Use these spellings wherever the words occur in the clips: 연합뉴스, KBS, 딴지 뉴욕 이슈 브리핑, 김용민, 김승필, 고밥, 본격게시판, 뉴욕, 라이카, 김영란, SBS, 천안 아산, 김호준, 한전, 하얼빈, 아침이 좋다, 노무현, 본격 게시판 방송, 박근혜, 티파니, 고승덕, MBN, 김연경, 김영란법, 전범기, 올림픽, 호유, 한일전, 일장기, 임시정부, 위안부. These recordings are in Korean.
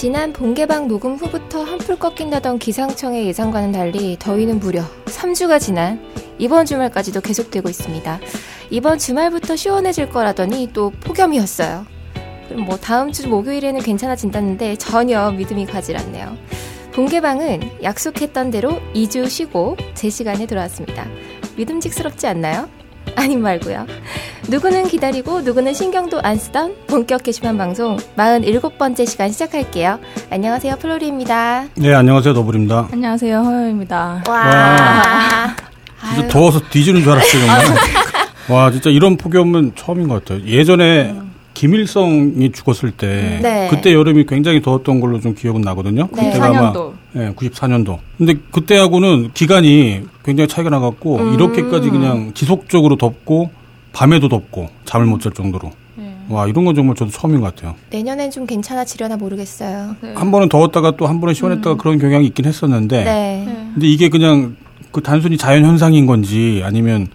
지난 본개방 녹음 후부터 한풀 꺾인다던 기상청의 예상과는 달리 더위는 무려 3주가 지난 이번 주말까지도 계속되고 있습니다. 이번 주말부터 시원해질 거라더니 또 폭염이었어요. 그럼 뭐 다음 주 목요일에는 괜찮아진다는데 전혀 믿음이 가질 않네요. 본개방은 약속했던 대로 2주 쉬고 제 시간에 돌아왔습니다. 믿음직스럽지 않나요? 아님 말고요. 누구는 기다리고 누구는 신경도 안 쓰던 본격 게시판 방송 47번째 시간 시작할게요. 안녕하세요, 플로리입니다. 네, 안녕하세요, 너블입니다. 안녕하세요, 허유입니다. 와. 진짜 더워서 뒤지는 줄 알았어요. 와, 진짜 이런 폭염은 처음인 것 같아요. 예전에 김일성이 죽었을 때 네. 그때 여름이 굉장히 더웠던 걸로 좀 기억은 나거든요. 네. 그때가 94년도. 네, 94년도. 근데 그때하고는 기간이 굉장히 차이가 나갖고 이렇게까지 그냥 지속적으로 덥고 밤에도 덥고 잠을 못 잘 정도로. 와, 이런 건 정말 저도 처음인 것 같아요. 내년엔 좀 괜찮아지려나 모르겠어요. 네. 한 번은 더웠다가 또 한 번은 시원했다가 그런 경향이 있긴 했었는데 네. 근데 이게 그냥 그 단순히 자연 현상인 건지 아니면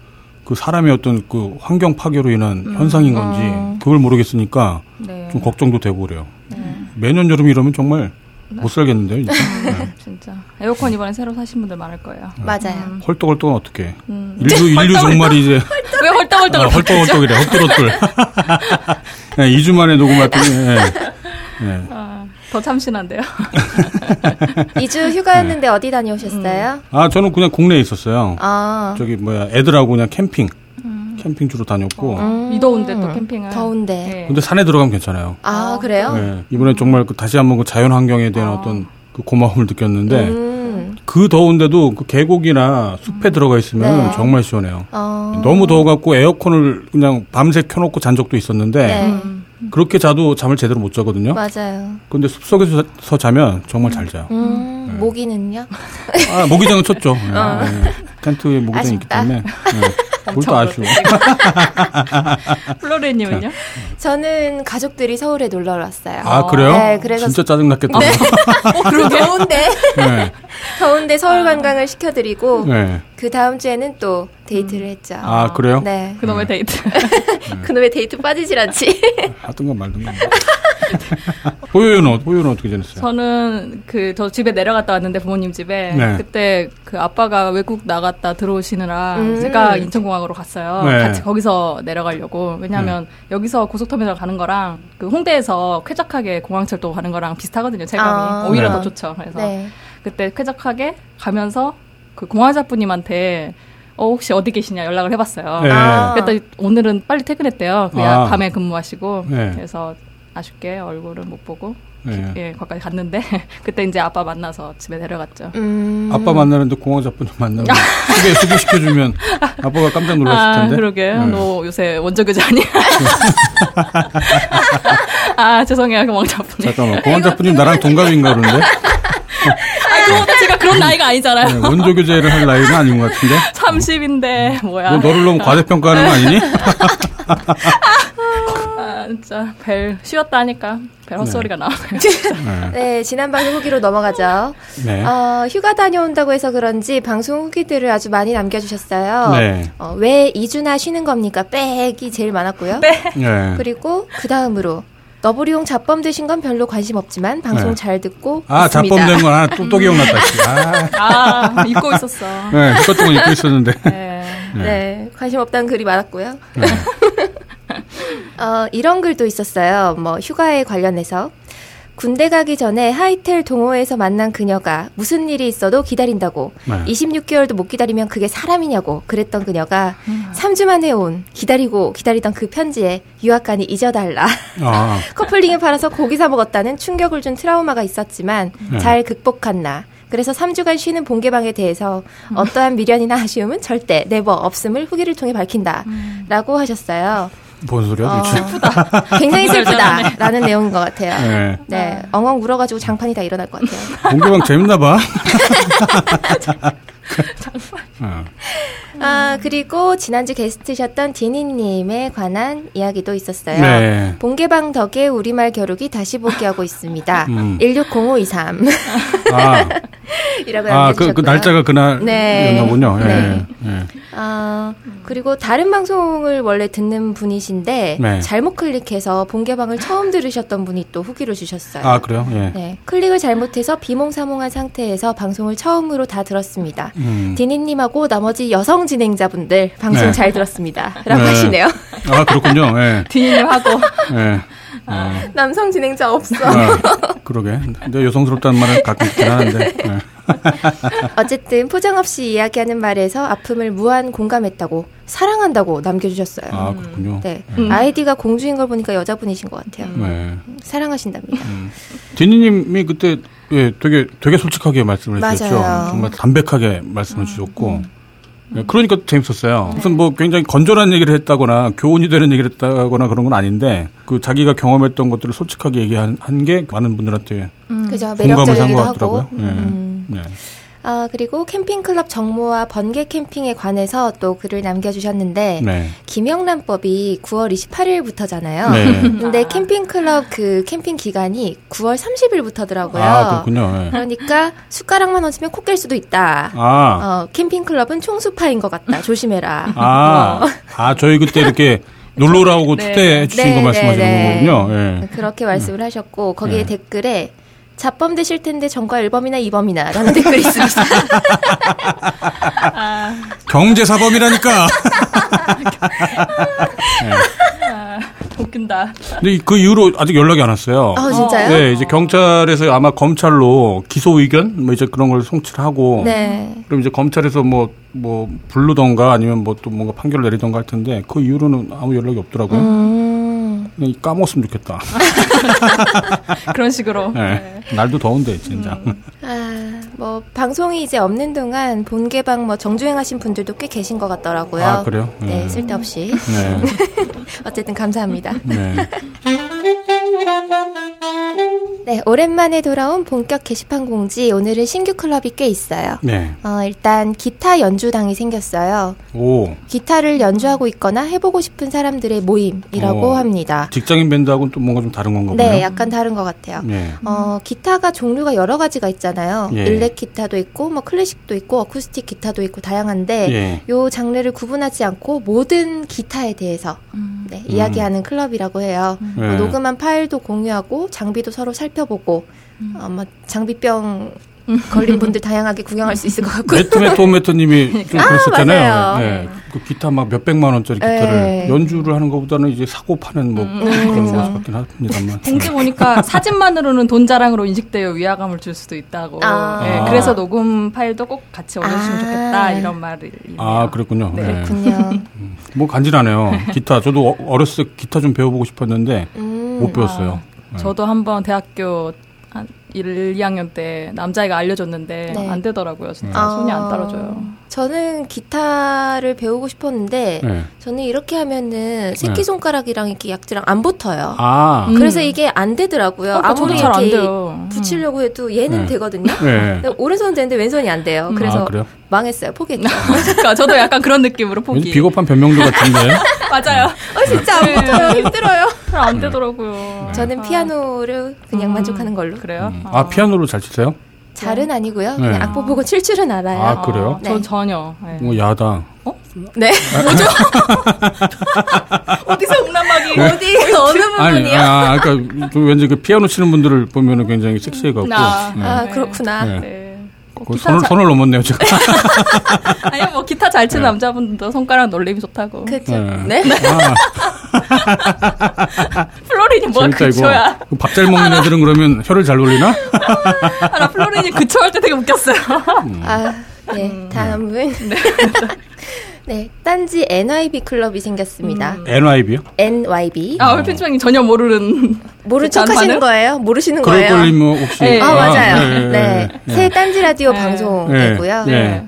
그 사람의 어떤 그 환경 파괴로 인한 현상인 건지 그걸 모르겠으니까 네. 좀 걱정도 되고 그래요. 네. 매년 여름 이러면 정말 네. 못 살겠는데요. 진짜. 네. 진짜 에어컨 이번에 새로 사신 분들 많을 거예요. 맞아요. 헐떡헐떡은 어떻게? 인류 정말 이제 왜 헐떡헐떡을? 헐떡헐떡이래. 헐떡헐떡. 2주 만에 녹음할 때. 네. 네. 더 참신한데요. 2주 휴가였는데 네. 어디 다녀오셨어요? 아, 저는 그냥 국내에 있었어요. 아. 저기 뭐야, 애들하고 그냥 캠핑. 캠핑 주로 다녔고. 이 더운데 또 캠핑을. 더운데. 네. 근데 산에 들어가면 괜찮아요. 아, 그래요? 네. 이번에 정말 그 다시 한번 그 자연 환경에 대한 어떤 그 고마움을 느꼈는데 그 더운데도 그 계곡이나 숲에 들어가 있으면 네. 정말 시원해요. 너무 더워갖고 에어컨을 그냥 밤새 켜놓고 잔 적도 있었는데 네. 그렇게 자도 잠을 제대로 못 자거든요. 맞아요. 근데 숲속에서 자면 정말 잘 자요. 네. 모기는요? 아, 모기장은 쳤죠. 네. 네. 텐트에 모기장이 있기 때문에. 네. 볼도 아쉬워. 플로레님은요? 저는 가족들이 서울에 놀러 왔어요. 아, 그래요? 네, 그래서 진짜 짜증났겠다. 네. 그리고 더운데. 네. 더운데 서울 관광을 시켜드리고 네. 그 다음 주에는 또 데이트를 했죠. 아, 그래요? 네. 그놈의 네. 데이트. 네. 그놈의 데이트 빠지질 않지. 하든간 말든간. 호유는 어떻게 지냈어요? 저는 저 집에 내려갔다 왔는데 부모님 집에 네. 그때 그 아빠가 외국 나갔다 들어오시느라 제가 인천공항으로 갔어요. 네. 같이 거기서 내려가려고. 왜냐하면 여기서 고속터미널 가는 거랑 그 홍대에서 쾌적하게 공항철도 가는 거랑 비슷하거든요. 체감이. 오히려 네. 더 좋죠. 그래서 네. 그때 쾌적하게 가면서 그 공항자분님한테 혹시 어디 계시냐 연락을 해봤어요. 네. 그랬더니 오늘은 빨리 퇴근했대요. 그냥 밤에 근무하시고. 네. 그래서 아쉽게 얼굴을 못 보고 네. 예, 거기까지 갔는데 그때 이제 아빠 만나서 집에 내려갔죠. 아빠 만나는데 공항자분 좀 만나고 소개시켜주면 아빠가 깜짝 놀랐을 텐데. 아, 그러게. 네. 너 요새 원조교제 아니야? 아, 죄송해요, 공항자분님. 잠깐만, 공항자분님 나랑 동갑인가 그러는데? 그거보다 제가 그런 나이가 아니잖아요. 네, 원조교제를 할 나이는 아닌 것 같은데? 30인데 뭐야. 너를 너무 과대평가하는 거 아니니? 아, 진짜 벨 쉬었다 하니까 벨 헛소리가 네. 나와요. 네, 지난 방송 후기로 넘어가죠. 네. 휴가 다녀온다고 해서 그런지 방송 후기들을 아주 많이 남겨주셨어요. 네. 왜 2주나 쉬는 겁니까? 빽이 제일 많았고요. 네. 그리고 그 다음으로 너브리용 잡범되신 건 별로 관심 없지만 방송 네. 잘 듣고 있습니다. 잡범된 건 하나 또 기억났다. 잊고 있었어. 네, 그것 때문에 잊고 있었는데. 네. 네. 네, 관심 없다는 글이 많았고요. 네. 이런 글도 있었어요. 뭐 휴가에 관련해서 군대 가기 전에 하이텔 동호회에서 만난 그녀가 무슨 일이 있어도 기다린다고 네. 26개월도 못 기다리면 그게 사람이냐고 그랬던 그녀가 3주 만에 온 기다리던 그 편지에 유학가니 잊어달라. 커플링을 팔아서 고기 사 먹었다는 충격을 준 트라우마가 있었지만 네. 잘 극복한 나. 그래서 3주간 쉬는 본개방에 대해서 어떠한 미련이나 아쉬움은 절대 네버 없음을 후기를 통해 밝힌다 라고 하셨어요. 뭔 소리야? 슬프다. 굉장히 슬프다라는 내용인 것 같아요. 네. 네, 엉엉 울어가지고 장판이 다 일어날 것 같아요. 공개방 재밌나 봐. 장판. 그리고 지난주 게스트셨던 디니님에 관한 이야기도 있었어요. 네. 본개방 덕에 우리말 겨루기 다시 보기하고 있습니다. 160523. 이라고 아, 그 날짜가 그날이었나 네. 보군요. 네. 네. 네. 아, 그리고 다른 방송을 원래 듣는 분이신데 네. 잘못 클릭해서 본개방을 처음 들으셨던 분이 또 후기를 주셨어요. 아, 그래요? 네. 네. 클릭을 잘못해서 비몽사몽한 상태에서 방송을 처음으로 다 들었습니다. 디니님하고 나머지 여성 진행자분들 방송 네. 잘 들었습니다. 라고 네. 하시네요. 아, 그렇군요. 네. 디니님하고. 네. 아, 남성 진행자 없어. 아, 그러게. 근데 여성스럽다는 말을 가끔 듣긴 하는데. 네. 어쨌든 포장 없이 이야기하는 말에서 아픔을 무한 공감했다고 사랑한다고 남겨주셨어요. 아 그렇군요. 네. 아이디가 공주인 걸 보니까 여자분이신 것 같아요. 네. 사랑하신답니다. 디니님이 그때 예, 되게 솔직하게 말씀을 해주셨죠. 정말 담백하게 말씀을 주셨고. 그러니까 재밌었어요. 네. 무슨 뭐 굉장히 건전한 얘기를 했다거나 교훈이 되는 얘기를 했다거나 그런 건 아닌데 그 자기가 경험했던 것들을 솔직하게 얘기한 게 많은 분들한테 그죠. 공감을 한 것 같더라고요. 네. 아, 그리고 캠핑클럽 정모와 번개 캠핑에 관해서 또 글을 남겨주셨는데 네. 김영란법이 9월 28일부터잖아요. 네. 근데 아. 캠핑클럽 그 캠핑 기간이 9월 30일부터더라고요. 아, 그렇군요. 네. 그러니까 숟가락만 얹으면 코 깰 수도 있다. 아. 캠핑클럽은 총수파인 것 같다. 조심해라. 아, 아 저희 그때 이렇게. 놀러 오라고 네. 초대해 주신 네. 거 말씀하시는 네. 거군요. 네. 그렇게 말씀을 하셨고 거기에 네. 댓글에 잡범 되실 텐데 전과 1범이나 2범이나 라는 댓글이 있습니다. 아. 경제사범이라니까. 네. 아, 웃긴다. 근데 그 이후로 아직 연락이 안 왔어요. 아, 진짜요? 네, 이제 경찰에서 아마 검찰로 기소 의견 뭐 이제 그런 걸 송치하고 네. 그럼 이제 검찰에서 뭐 부르던가 아니면 뭐 또 뭔가 판결을 내리던가 할 텐데 그 이후로는 아무 연락이 없더라고요. 그냥 까먹었으면 좋겠다. 그런 식으로. 네. 네. 날도 더운데 진짜. 아, 뭐 방송이 이제 없는 동안 본개방 뭐 정주행하신 분들도 꽤 계신 것 같더라고요. 아 그래요? 네, 네 쓸데없이. 네. 어쨌든 감사합니다. 네. 네, 오랜만에 돌아온 본격 게시판 공지. 오늘은 신규 클럽이 꽤 있어요. 네. 일단 기타 연주당이 생겼어요. 오. 기타를 연주하고 있거나 해보고 싶은 사람들의 모임이라고 합니다. 직장인 밴드하고는 또 뭔가 좀 다른 건가 보네요. 네, 약간 다른 것 같아요. 네. 기타가 종류가 여러 가지가 있잖아요. 예. 일렉 기타도 있고, 뭐 클래식도 있고, 어쿠스틱 기타도 있고 다양한데 예. 요 장르를 구분하지 않고 모든 기타에 대해서 네, 이야기하는 클럽이라고 해요. 예. 녹음한 파일도 공유하고 장비도 서로 살펴보고 아마 장비병 걸린 분들 다양하게 구경할 수 있을 것 같고 메토님이 좀 그랬었잖아요. 아, 네. 그 기타 막 몇백만 원짜리 기타를 에이. 연주를 하는 것보다는 이제 사고 파는 뭐 그런 것 같긴 합니다만. 공지 보니까 사진만으로는 돈 자랑으로 인식되어 위화감을 줄 수도 있다고. 아. 네. 그래서 녹음 파일도 꼭 같이 올려주시면 좋겠다 이런 말을. 아 그랬군요. 네. 네. 그렇군요. 뭐 간지나네요. 기타 저도 어렸을 때 기타 좀 배워보고 싶었는데 못 배웠어요. 아. 네. 저도 한번 대학교 한 1, 2학년 때 남자애가 알려줬는데 네. 안 되더라고요. 진짜 손이 안 따라줘요. 저는 기타를 배우고 싶었는데 네. 저는 이렇게 하면은 새끼손가락이랑 이렇게 약지랑 안 붙어요. 아. 그래서 이게 안 되더라고요. 아무리 이렇게 붙이려고 해도 얘는 네. 되거든요. 네. 오른손은 되는데 왼손이 안 돼요. 그래서 아, 망했어요. 포기했죠. 그러니까 저도 약간 그런 느낌으로 포기. 비겁한 변명도 같은데. 맞아요. 진짜 안 붙어요. 힘들어요. 잘 안 되더라고요. 네. 저는 피아노를 그냥 만족하는 걸로. 그래요? 아, 피아노를 잘 치세요? 잘은 아니고요. 그냥 네. 악보 보고 칠 줄은 알아요. 아, 그래요? 네. 전 전혀. 네. 오, 야다. 어? 네. 뭐죠? 어디서 음란막이? 네. 어디? 어느 부분이요? 아, 그러니까 왠지 그 피아노 치는 분들을 보면은 굉장히 섹시해 갖고. 네. 아, 그렇구나. 네. 네. 손을 넘었네요, 제가. 아니, 뭐, 기타 잘 치는 네. 남자분들도 손가락 놀림이 좋다고. 그죠. 네? 네? 아. 플로린이 뭐가 그쳐야. 밥 잘 먹는 애들은 그러면 혀를 잘 놀리나? 아, 나 플로린이 그쳐 할 때 되게 웃겼어요. 아, 네. 다음은. 네. 네, 딴지 NYB 클럽이 생겼습니다. NYB요? NYB. 아, 올펜치방이 전혀 모르는 척하시는 거예요? 모르시는 거예요? 그럴걸님 뭐 혹시? 네. 아, 맞아요. 네, 네. 네. 네. 새 딴지 라디오 네. 방송이고요. 네.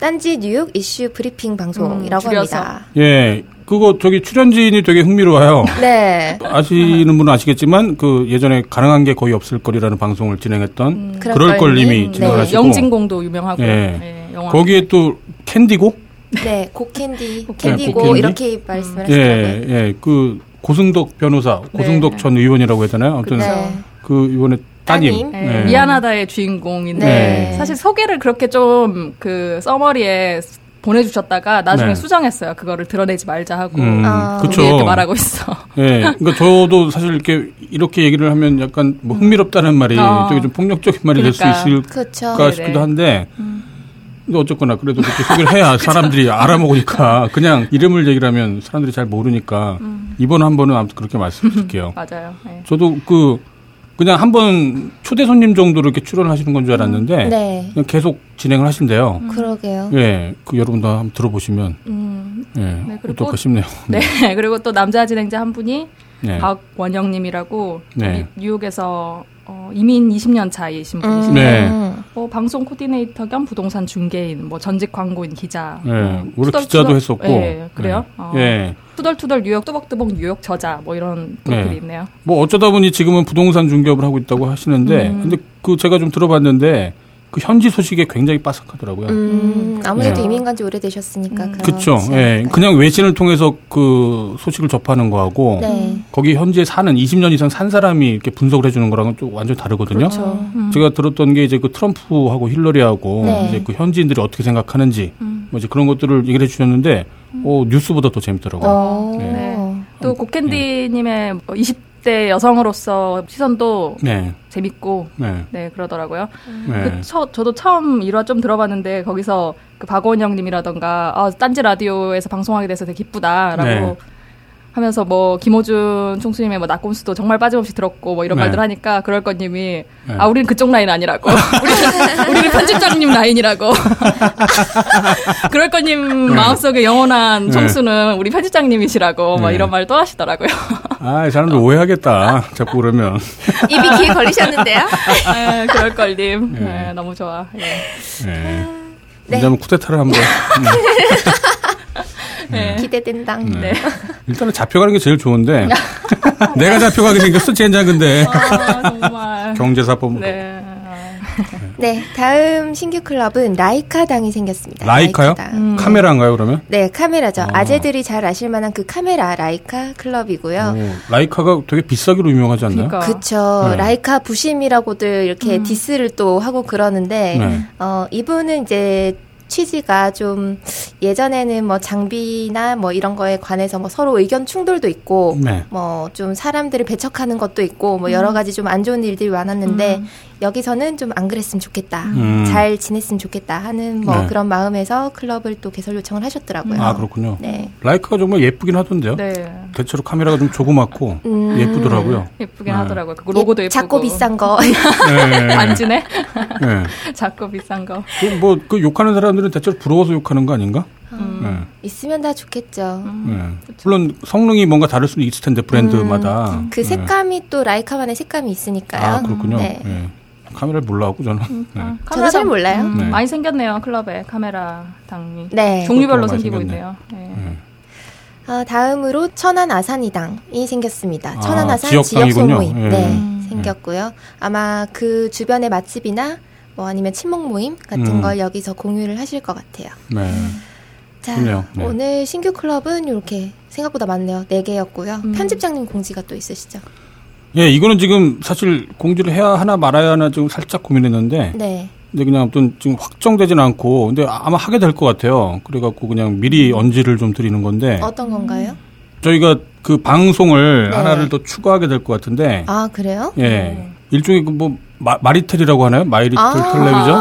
딴지 뉴욕 이슈 브리핑 방송이라고 합니다. 예, 그거 저기 출연진이 되게 흥미로워요. 네. 아시는 분은 아시겠지만 그 예전에 가능한 게 거의 없을 거리라는 방송을 진행했던 그럴걸님이 진행하시고 네. 영진공도 유명하고. 네. 네. 영화. 거기에 또 캔디고. 네, 고캔디고 이렇게 말씀을 하시더라고요. 예, 그 고승덕 변호사, 고승덕 전 의원이라고 했잖아요. 아무튼 그 이번에 따님. 네. 미안하다의 주인공인데 네. 사실 소개를 그렇게 좀 그 서머리에 보내주셨다가 나중에 네. 수정했어요. 그거를 드러내지 말자 하고. 그쵸. 이렇게 말하고 있어. 네. 그러니까 저도 사실 이렇게 얘기를 하면 약간 뭐 흥미롭다는 말이 되게 좀 폭력적인 말이 그러니까. 될 수 있을까 그쵸. 싶기도 한데 근데 어쨌거나 그래도 그렇게 소개를 해야 사람들이 알아먹으니까 그냥 이름을 얘기를 하면 사람들이 잘 모르니까 이번 한 번은 아무튼 그렇게 말씀드릴게요. 맞아요. 네. 저도 그냥 한 번 초대 손님 정도로 이렇게 출연하시는 건 줄 알았는데 네. 그냥 계속 진행을 하신대요. 그러게요. 예, 여러분도 한번 들어보시면 예, 네, 어떨까 싶네요. 네. 네, 그리고 또 남자 진행자 한 분이 네. 박원영님이라고 네. 뉴욕에서 이민 20년 차이신 분이신데 네. 방송 코디네이터 겸 부동산 중개인, 뭐 전직 광고인, 기자, 네. 원래 기자도 했었고, 네. 그래요. 네. 네. 투덜투덜 뉴욕, 뚜벅뚜벅 뉴욕 저자, 뭐 이런 분들이 네. 있네요. 뭐 어쩌다 보니 지금은 부동산 중개업을 하고 있다고 하시는데, 근데 제가 좀 들어봤는데 그 현지 소식에 굉장히 빠삭하더라고요. 아무래도 네. 이민 간지 오래되셨으니까. 그렇죠. 예, 그냥 외신을 통해서 그 소식을 접하는 거하고 네. 거기 현지에 사는 20년 이상 산 사람이 이렇게 분석을 해주는 거랑은 좀 완전 다르거든요. 그렇죠. 제가 들었던 게 이제 그 트럼프하고 힐러리하고 네. 이제 그 현지인들이 어떻게 생각하는지 뭐 이제 그런 것들을 얘기를 해주셨는데 뉴스보다 더 재밌더라고요. 네. 네. 또 고캔디님의 20대 여성으로서 시선도 네. 재밌고 네. 네 그러더라고요. 네. 저도 처음 1화 좀 들어봤는데 거기서 그 박원영님이라던가 딴지 라디오에서 방송하게 돼서 되게 기쁘다라고 네. 하면서 뭐 김호준 총수님의 뭐 낙곰수도 정말 빠짐없이 들었고 뭐 이런 네. 말들 하니까 그럴걸님이 네. 우리는 그쪽 라인 아니라고 우리는 편집장님 라인이라고 그럴걸님 네. 마음속에 영원한 총수는 네. 우리 편집장님이시라고 네. 막 이런 말을 또 하시더라고요. 아, 이 사람들 오해하겠다. 자꾸 그러면 입이 귀에 걸리셨는데요. 네, 그럴걸님 네. 네, 너무 좋아. 네. 네. 왜냐면 네. 쿠데타를 한번. 네. 기대된다. 네. 일단은 잡혀가는 게 제일 좋은데 내가 잡혀가게 생겼어 젠장 근데 정말 경제사법으로. 네. 네, 다음 신규 클럽은 라이카 당이 생겼습니다. 라이카요? 라이카 카메라인가요 그러면? 네, 카메라죠. 아재들이 잘 아실 만한 그 카메라 라이카 클럽이고요. 오, 라이카가 되게 비싸기로 유명하지 않나요? 그렇죠. 네. 라이카 부심이라고들 이렇게 디스를 또 하고 그러는데 네. 이분은 이제 취지가 좀 예전에는 뭐 장비나 뭐 이런 거에 관해서 뭐 서로 의견 충돌도 있고 네. 뭐 좀 사람들을 배척하는 것도 있고 뭐 여러 가지 좀 안 좋은 일들이 많았는데 여기서는 좀 안 그랬으면 좋겠다. 잘 지냈으면 좋겠다 하는 뭐 네. 그런 마음에서 클럽을 또 개설 요청을 하셨더라고요. 아, 그렇군요. 네. 라이카가 정말 예쁘긴 하던데요. 네. 대체로 카메라가 좀 조그맣고 예쁘더라고요. 예쁘긴 네. 하더라고요. 그 로고도 예쁘고. 작고 비싼 거. 네. 안 지내? 네. 작고 비싼 거. 뭐 그 욕하는 사람들은 대체로 부러워서 욕하는 거 아닌가? 네. 있으면 다 좋겠죠. 네. 물론 성능이 뭔가 다를 수는 있을 텐데 브랜드마다. 그 색감이 네. 또 라이카만의 색감이 있으니까요. 아, 그렇군요. 네. 네. 카메라를 몰라갖고 저는. 네. 저도 잘 몰라요. 네. 많이 생겼네요. 클럽에 카메라 당이. 네. 종류별로 생기고 있네요. 네. 네. 다음으로 천안 아산이당이 생겼습니다. 천안 아산 지역 소모임. 네. 네. 생겼고요. 아마 그 주변의 맛집이나 뭐 아니면 친목 모임 같은 걸 여기서 공유를 하실 것 같아요. 네. 자, 네. 오늘 신규 클럽은 이렇게 생각보다 많네요. 4개였고요. 편집장님 공지가 또 있으시죠? 예, 이거는 지금 사실 공지를 해야 하나 말아야 하나 지금 살짝 고민했는데, 네. 근데 그냥 아무튼 지금 확정되진 않고, 근데 아마 하게 될 것 같아요. 그래갖고 그냥 미리 언지를 좀 드리는 건데. 어떤 건가요? 저희가 그 방송을 네. 하나를 더 추가하게 될 것 같은데. 아, 그래요? 예, 일종의 그 뭐 마리텔이라고 하나요? 마리텔 텔레비전?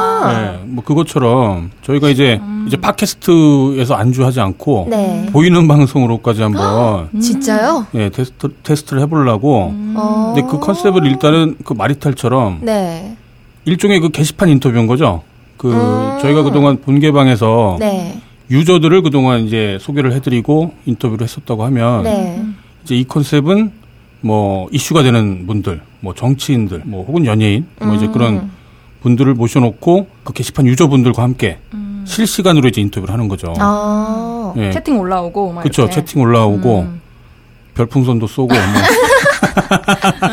예, 뭐 그것처럼 저희가 이제 팟캐스트에서 안주하지 않고 네. 보이는 방송으로까지 한번 진짜요? 예, 테스트를 해보려고. 근데 그 컨셉을 일단은 그 마리텔처럼 네. 일종의 그 게시판 인터뷰인 거죠. 그 저희가 그동안 본개방에서 네. 유저들을 그동안 이제 소개를 해드리고 인터뷰를 했었다고 하면 네. 이제 이 컨셉은 뭐 이슈가 되는 분들, 뭐 정치인들, 뭐 혹은 연예인, 뭐 이제 그런 분들을 모셔놓고 그 게시판 유저분들과 함께 실시간으로 이제 인터뷰를 하는 거죠. 아~ 네. 채팅 올라오고, 그렇죠. 채팅 올라오고 별풍선도 쏘고. 뭐.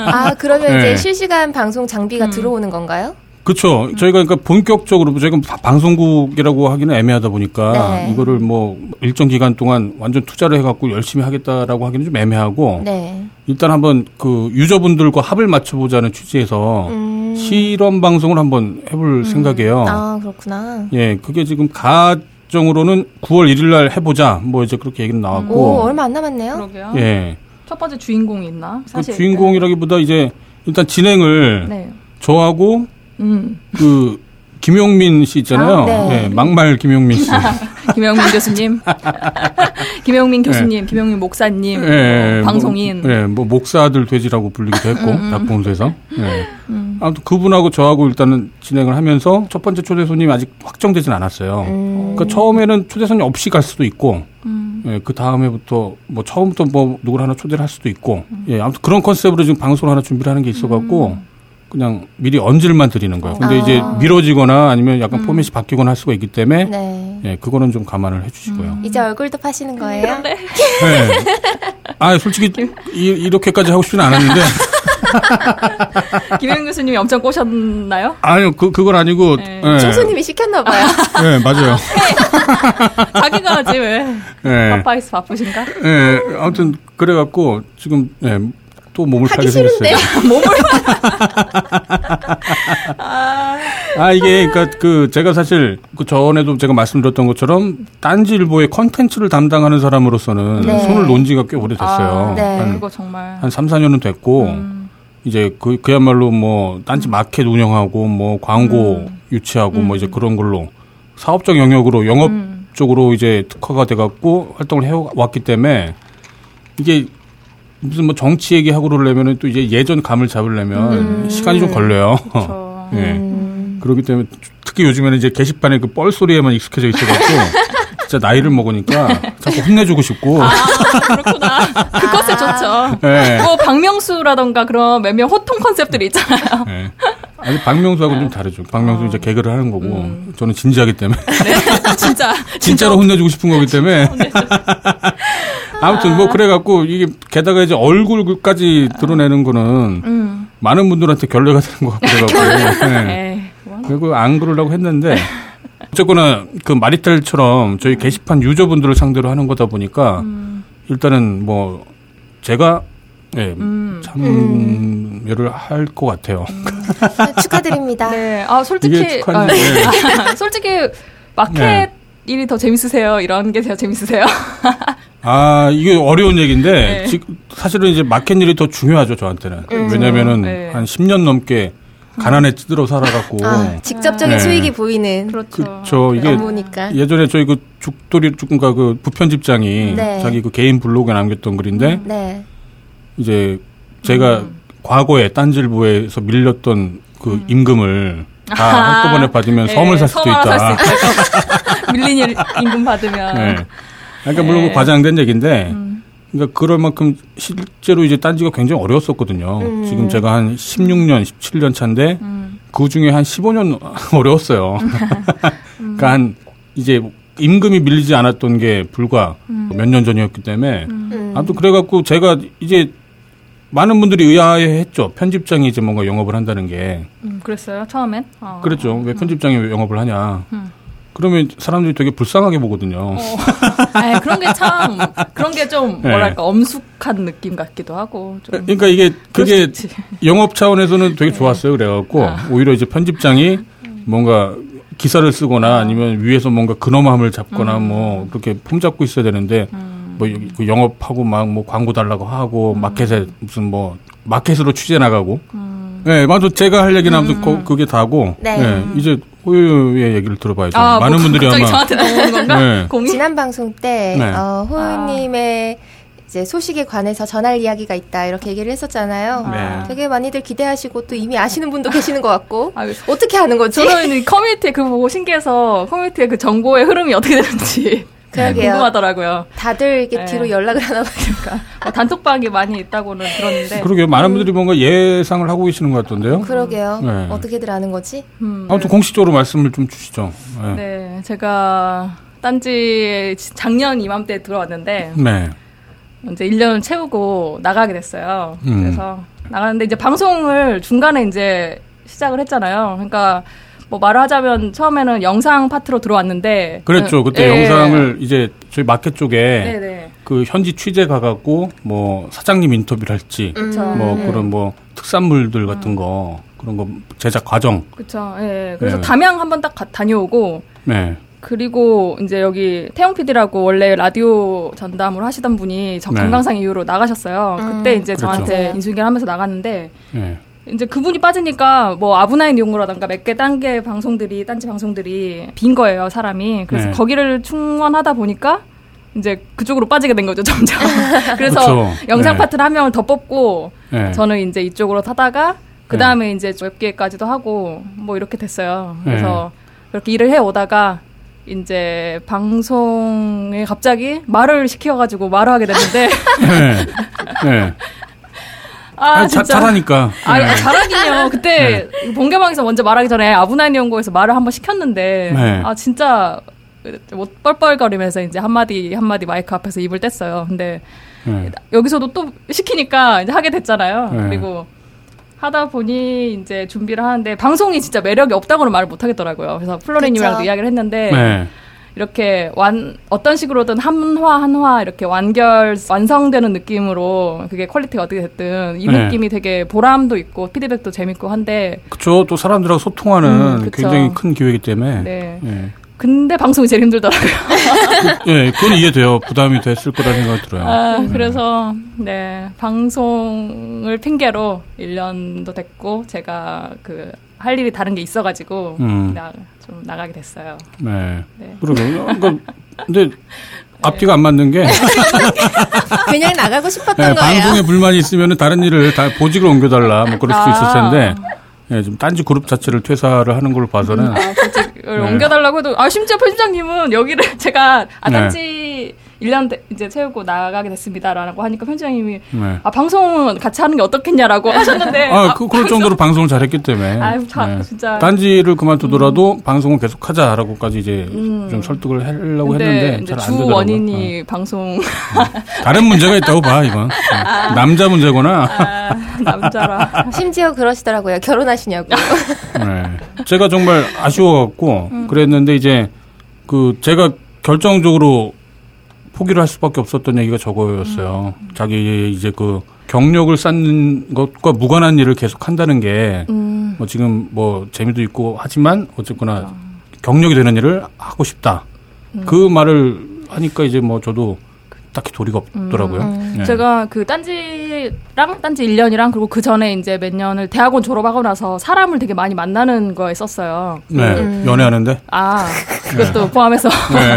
아 그러면 네. 이제 실시간 방송 장비가 들어오는 건가요? 그렇죠. 저희가 그러니까 본격적으로 저희가 방송국이라고 하기는 애매하다 보니까 네. 이거를 뭐 일정 기간 동안 완전 투자를 해갖고 열심히 하겠다라고 하기는 좀 애매하고 네. 일단 한번 그 유저분들과 합을 맞춰보자는 취지에서 실험 방송을 한번 해볼 생각이에요. 아 그렇구나. 예, 그게 지금 가정으로는 9월 1일 날 해보자. 뭐 이제 그렇게 얘기는 나왔고. 오, 얼마 안 남았네요. 그러게요. 예. 첫 번째 주인공이 있나? 사실 그 주인공이라기보다 이제 일단 진행을 네. 저하고. 그 김용민 씨 있잖아요. 아, 네. 네, 막말 김용민 씨. 김용민 교수님, 김용민 교수님, 네. 김용민 목사님, 네, 방송인. 뭐, 네, 뭐 목사들 돼지라고 불리기도 했고 닭본수에서. 네. 아무튼 그분하고 저하고 일단은 진행을 하면서 첫 번째 초대 손님이 아직 확정되진 않았어요. 그러니까 처음에는 초대 손님 없이 갈 수도 있고, 예, 그 다음 해부터 뭐 처음부터 뭐 누구를 하나 초대를 할 수도 있고, 예, 아무튼 그런 컨셉으로 지금 방송을 하나 준비를 하는 게 있어갖고. 그냥 미리 언질만 드리는 거예요. 근데 이제 미뤄지거나 아니면 약간 포맷이 바뀌거나 할 수가 있기 때문에 네. 예, 그거는 좀 감안을 해주시고요. 이제 얼굴도 파시는 거예요? 네. 아 솔직히 이렇게까지 하고 싶지는 않았는데. 김영 교수님이 엄청 꼬셨나요? 아니요, 그건 아니고 총수님이 네. 시켰나 봐요. 네, 맞아요. 자기가 하지 왜? 네. 바빠서 바쁘신가? 네, 아무튼 그래갖고 지금 네. 또 몸을 하기 싫은데 몸을 아 이게 그러니까 그 제가 사실 그 전에도 제가 말씀드렸던 것처럼 딴지일보의 컨텐츠를 담당하는 사람으로서는 네. 손을 놓은 지가 꽤 오래됐어요. 아, 네. 그거 정말 한 3, 4년은 됐고 이제 그야말로 뭐 딴지 마켓 운영하고 뭐 광고 유치하고 뭐 이제 그런 걸로 사업적 영역으로 영업 쪽으로 이제 특화가 돼갖고 활동을 해왔기 때문에 이게 무슨 뭐 정치 얘기하고 그러려면 또 이제 예전 감을 잡으려면 시간이 좀 걸려요. 그렇죠. 네. 그렇기 때문에 특히 요즘에는 이제 게시판에 그 뻘 소리에만 익숙해져 있어가지고 진짜 나이를 먹으니까 자꾸 혼내주고 싶고. 아, 그렇구나. 그것에 좋죠. 네. 뭐 박명수라던가 그런 몇몇 호통 컨셉들이 있잖아요. 네. 아니 박명수하고는 좀 다르죠. 박명수는 이제 개그를 하는 거고 저는 진지하기 때문에. 네. 진짜로 혼내주고 싶은 거기 때문에. 아무튼 뭐 그래갖고 이게 게다가 이제 얼굴까지 드러내는 거는 많은 분들한테 결례가 되는 것 같고 그래갖고. 네. 그리고 안 그러려고 했는데 어쨌거나 그 마리텔처럼 저희 게시판 유저분들을 상대로 하는 거다 보니까 일단은 뭐 제가 네, 참여를 할 것 같아요. 축하드립니다. 네, 아 솔직히 솔직히 마켓 네. 일이 더 재밌으세요? 이런 게 더 재밌으세요? 아 이게 어려운 얘기인데 네. 사실은 이제 마켓 일이 더 중요하죠 저한테는. 왜냐면은 네. 한 10년 넘게 가난에 찌들어 살아갖고 아, 직접적인 네. 수익이 보이는 그렇죠. 이게 그러니까. 예전에 저희 그 죽돌이 그러니까 그 부편집장이 네. 자기 그 개인 블로그에 남겼던 글인데 네. 이제 제가 과거에 딴지일보에서 밀렸던 그 임금을 다 한꺼번에 받으면 네. 섬을 살 수도 있다. 밀린 임금 받으면. 네. 그러니까 물론 네. 과장된 얘기인데, 그러니까 그럴 만큼 실제로 이제 딴지가 굉장히 어려웠었거든요. 지금 제가 한 16년, 17년 차인데 그 중에 한 15년 어려웠어요. 그러니까 한 이제 임금이 밀리지 않았던 게 불과 몇 년 전이었기 때문에 아무튼 그래갖고 제가 이제. 많은 분들이 의아해했죠. 편집장이 이제 뭔가 영업을 한다는 게. 그랬어요? 처음엔? 어. 그랬죠. 왜 편집장이 왜 영업을 하냐. 그러면 사람들이 되게 불쌍하게 보거든요. 아, 그런 게 참, 그런 게 좀 뭐랄까 네. 엄숙한 느낌 같기도 하고. 좀 그러니까 이게 그게 영업 차원에서는 되게 좋았어요. 그래갖고 아. 오히려 이제 편집장이 뭔가 기사를 쓰거나 아니면 위에서 뭔가 근엄함을 잡거나 뭐 그렇게 폼잡고 있어야 되는데. 뭐 영업하고 막 뭐 광고 달라고 하고 마켓에 무슨 뭐 마켓으로 취재 나가고 네, 맞아 제가 할 얘기는 아무튼 그게 다고 네. 네, 이제 호유의 얘기를 들어봐야죠. 아, 많은 뭐, 분들이 아마 저한테 나오는 건가? 네. 지난 방송 때 네. 호유님의 이제 소식에 관해서 전할 이야기가 있다 이렇게 얘기를 했었잖아요. 네. 되게 많이들 기대하시고 또 이미 아시는 분도 계시는 것 같고 어떻게 하는 거지? 저는 커뮤니티에 그 보고 신기해서 커뮤니티에 그 정보의 흐름이 어떻게 되는지. 그러게요. 궁금하더라고요. 다들 이게 네. 뒤로 연락을 하나 보니까 단톡방이 많이 있다고는 들었는데. 그러게요. 많은 분들이 뭔가 예상을 하고 계시는 것 같던데요. 그러게요. 네. 어떻게들 아는 거지? 아무튼 네. 공식적으로 말씀을 좀 주시죠. 네, 네 제가 딴지에 작년 이맘때 들어왔는데 네. 이제 1년을 채우고 나가게 됐어요. 그래서 나가는데 이제 방송을 중간에 이제 시작을 했잖아요. 그러니까 뭐 말하자면 처음에는 영상 파트로 들어왔는데 그랬죠. 그때 예. 영상을 이제 저희 마켓 쪽에 네네. 그 현지 취재 가갖고 뭐 사장님 인터뷰를 할지 뭐 그런 뭐 특산물들 같은 거 그런 거 제작 과정 그렇죠. 예. 그래서 예. 담양 한번 딱 다녀오고 네. 그리고 이제 여기 태용 PD라고 원래 라디오 전담으로 하시던 분이 저 건강상 네. 이유로 나가셨어요. 그때 이제 그렇죠. 저한테 인수인계하면서 나갔는데. 네. 이제 그분이 빠지니까 뭐 아브나인 용구라던가 몇 개 딴 게 방송들이 딴지 방송들이 빈 거예요 사람이. 그래서 네. 거기를 충원하다 보니까 이제 그쪽으로 빠지게 된 거죠 점점. 그래서 그렇죠. 영상 네. 파트를 한 명을 더 뽑고 네. 저는 이제 이쪽으로 타다가 그 다음에 네. 이제 웹기획까지도 하고 뭐 이렇게 됐어요. 그래서 네. 그렇게 일을 해 오다가 이제 방송에 갑자기 말을 시켜가지고 말을 하게 됐는데. 네. 네. 아, 아니, 진짜. 잘하니까. 아, 네. 잘하긴요. 그때 네. 본개방에서 먼저 말하기 전에 아브나인 연구에서 말을 한번 시켰는데, 네. 아, 진짜 못 뻘뻘거리면서 이제 한마디 마이크 앞에서 입을 뗐어요. 근데 네. 여기서도 또 시키니까 이제 하게 됐잖아요. 네. 그리고 하다 보니 이제 준비를 하는데 방송이 진짜 매력이 없다고는 말을 못 하겠더라고요. 그래서 플로리님이랑도 이야기를 했는데, 네. 이렇게 어떤 식으로든 한화 이렇게 완성되는 느낌으로 그게 퀄리티가 어떻게 됐든 이 네. 느낌이 되게 보람도 있고 피드백도 재밌고 한데 그쵸. 또 사람들하고 소통하는 굉장히 큰 기회이기 때문에 네. 예. 근데 방송이 제일 힘들더라고요. 네, 그건 이해돼요. 부담이 됐을 거라는 생각이 들어요. 아, 그래서 네 방송을 핑계로 1년도 됐고 제가 그 할 일이 다른 게 있어가지고 좀 나가게 됐어요. 네. 네. 그러게요. 그러니까, 근데 앞뒤가 안 맞는 게 그냥 나가고 싶었던 네, 거예요. 방송에 불만이 있으면 다른 일을 다 보직으로 옮겨달라 뭐 그럴 수도 있을 텐데 네, 좀 딴지 그룹 자체를 퇴사를 하는 걸로 봐서는 보직을 네. 옮겨달라고 해도 아 심지어 편집장님은 여기를 제가 딴지 1년 이제 채우고 나가게 됐습니다라고 하니까 편집장님이 네. 아 방송은 같이 하는 게 어떻겠냐라고 하셨는데 그럴 정도로 방송을 잘했기 때문에 아유, 네. 진짜 딴지를 그만두더라도 방송은 계속 하자라고까지 이제 좀 설득을 하려고 했는데 잘 안 되더라고요. 주 원인이 방송 다른 문제가 있다고 봐 이건 남자 문제구나. 아, 남자라 심지어 그러시더라고요. 결혼하시냐고. 네. 제가 정말 아쉬워갖고 그랬는데 이제 그 제가 결정적으로 포기를 할 수밖에 없었던 얘기가 저거였어요. 자기 이제 그 경력을 쌓는 것과 무관한 일을 계속 한다는 게 뭐 지금 뭐 재미도 있고 하지만 어쨌거나 경력이 되는 일을 하고 싶다. 그 말을 하니까 이제 뭐 저도 딱히 도리가 없더라고요. 네. 제가 그 딴지 1년이랑 그리고 그 전에 이제 몇 년을 대학원 졸업하고 나서 사람을 되게 많이 만나는 거에 썼어요. 네. 연애하는데? 아, 그것도 네. 포함해서. 네.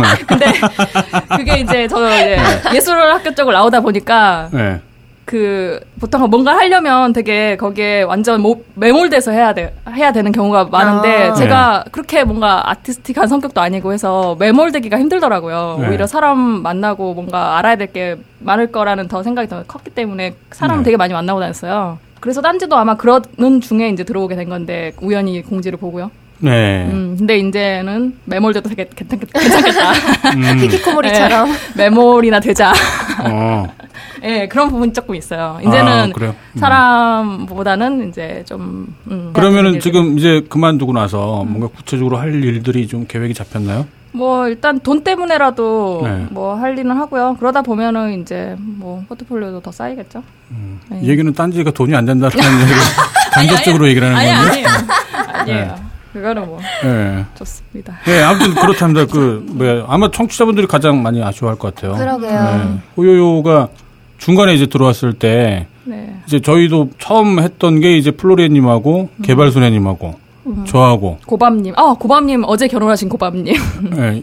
아, 근데 그게 이제 저는 이제 네. 예술학교 쪽을 나오다 보니까 네. 그 보통 뭔가 하려면 되게 거기에 완전 매몰돼서 해야 되는 경우가 많은데 제가 네. 그렇게 뭔가 아티스틱한 성격도 아니고 해서 매몰되기가 힘들더라고요. 네. 오히려 사람 만나고 뭔가 알아야 될 게 많을 거라는 더 생각이 더 컸기 때문에 사람을 네. 되게 많이 만나고 다녔어요. 그래서 딴지도 아마 그러는 중에 이제 들어오게 된 건데 우연히 공지를 보고요. 네. 근데 이제는 매몰돼도 되게 괜찮겠다. 히키코모리처럼 네, 매몰이나 되자. 예, 네, 그런 부분이 조금 있어요. 이제는 사람보다는 이제 좀. 그러면은 지금 이제 그만두고 나서 뭔가 구체적으로 할 일들이 좀 계획이 잡혔나요? 뭐 일단 돈 때문에라도 네. 뭐 할 일은 하고요. 그러다 보면은 이제 뭐 포트폴리오도 더 쌓이겠죠. 네. 이 얘기는 딴지가 돈이 안 된다는 얘기를 간접적으로 얘기를 하는 건데. 아니에요. 그거는 뭐 네. 좋습니다. 네, 아무튼 그렇답니다. 그 뭐 아마 청취자분들이 가장 많이 아쉬워할 것 같아요. 그러게요. 네. 호요요가 중간에 이제 들어왔을 때 네. 이제 저희도 처음 했던 게 이제 플로리님하고 개발소녀님하고 저하고 고밥님. 아 고밥님 어제 결혼하신 고밥님. 네,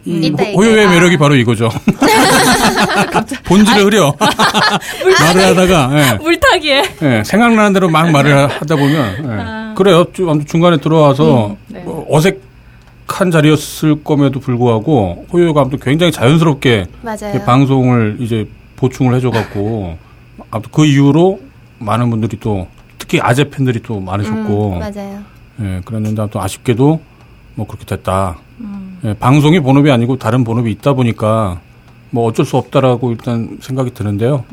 호요요의 매력이 바로 이거죠. 본질을 흐려. 말을 하다가 네. 물타기에. 네, 생각나는 대로 막 말을 하다 보면. 네. 그래요. 중간에 들어와서 네. 어색한 자리였을 검에도 불구하고 호요가 아무튼 굉장히 자연스럽게 방송을 이제 보충을 해줘갖고 아무튼 그 이후로 많은 분들이 또 특히 아재 팬들이 또 많으셨고 맞아요. 예, 그랬는데 아무튼 아쉽게도 뭐 그렇게 됐다. 예, 방송이 본업이 아니고 다른 본업이 있다 보니까 뭐 어쩔 수 없다라고 일단 생각이 드는데요.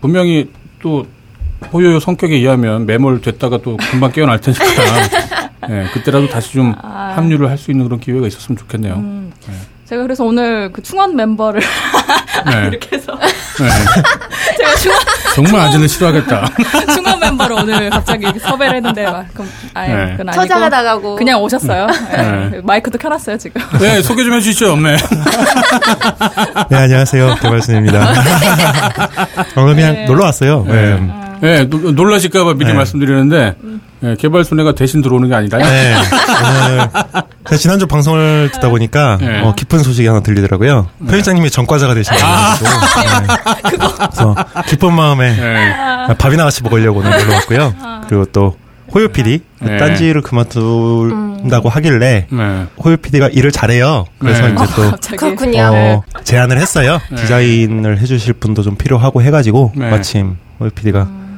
분명히 또 호유 성격에 의하면 매몰됐다가 또 금방 깨어날 테니까 네, 그때라도 다시 좀 합류를 할 수 있는 그런 기회가 있었으면 좋겠네요. 네. 제가 그래서 오늘 그 충원 멤버를 네. 이렇게 해서 네. 제가 충원 정말 아재를 싫어하겠다. 충원 멤버를 오늘 갑자기 섭외를 했는데 그럼 아예 네. 그건 아니고 처자가 나가고 그냥 오셨어요. 네. 네. 마이크도 켜놨어요 지금. 네 소개 좀 해주시죠. 네. 네 안녕하세요 개발순입니다. 오늘 그냥 네. 놀러 왔어요. 네. 네, 놀라실까봐 미리 네. 말씀드리는데 네, 개발순애가 대신 들어오는 게 아니라요. 네, 오늘 지난주 방송을 듣다 보니까 네. 깊은 소식이 하나 들리더라고요. 네. 편집장님이 전과자가 되신다고 네. 그래서 기쁜 마음에 네. 밥이나 같이 먹으려고 오늘 놀러왔고요. 그리고 또 호유 PD 네. 딴지를 그만둔다고 하길래 네. 호유 PD가 일을 잘해요. 그래서 네. 이제 또 그렇군요. 제안을 했어요. 네. 디자인을 해주실 분도 좀 필요하고 해가지고 네. 마침 호유 PD가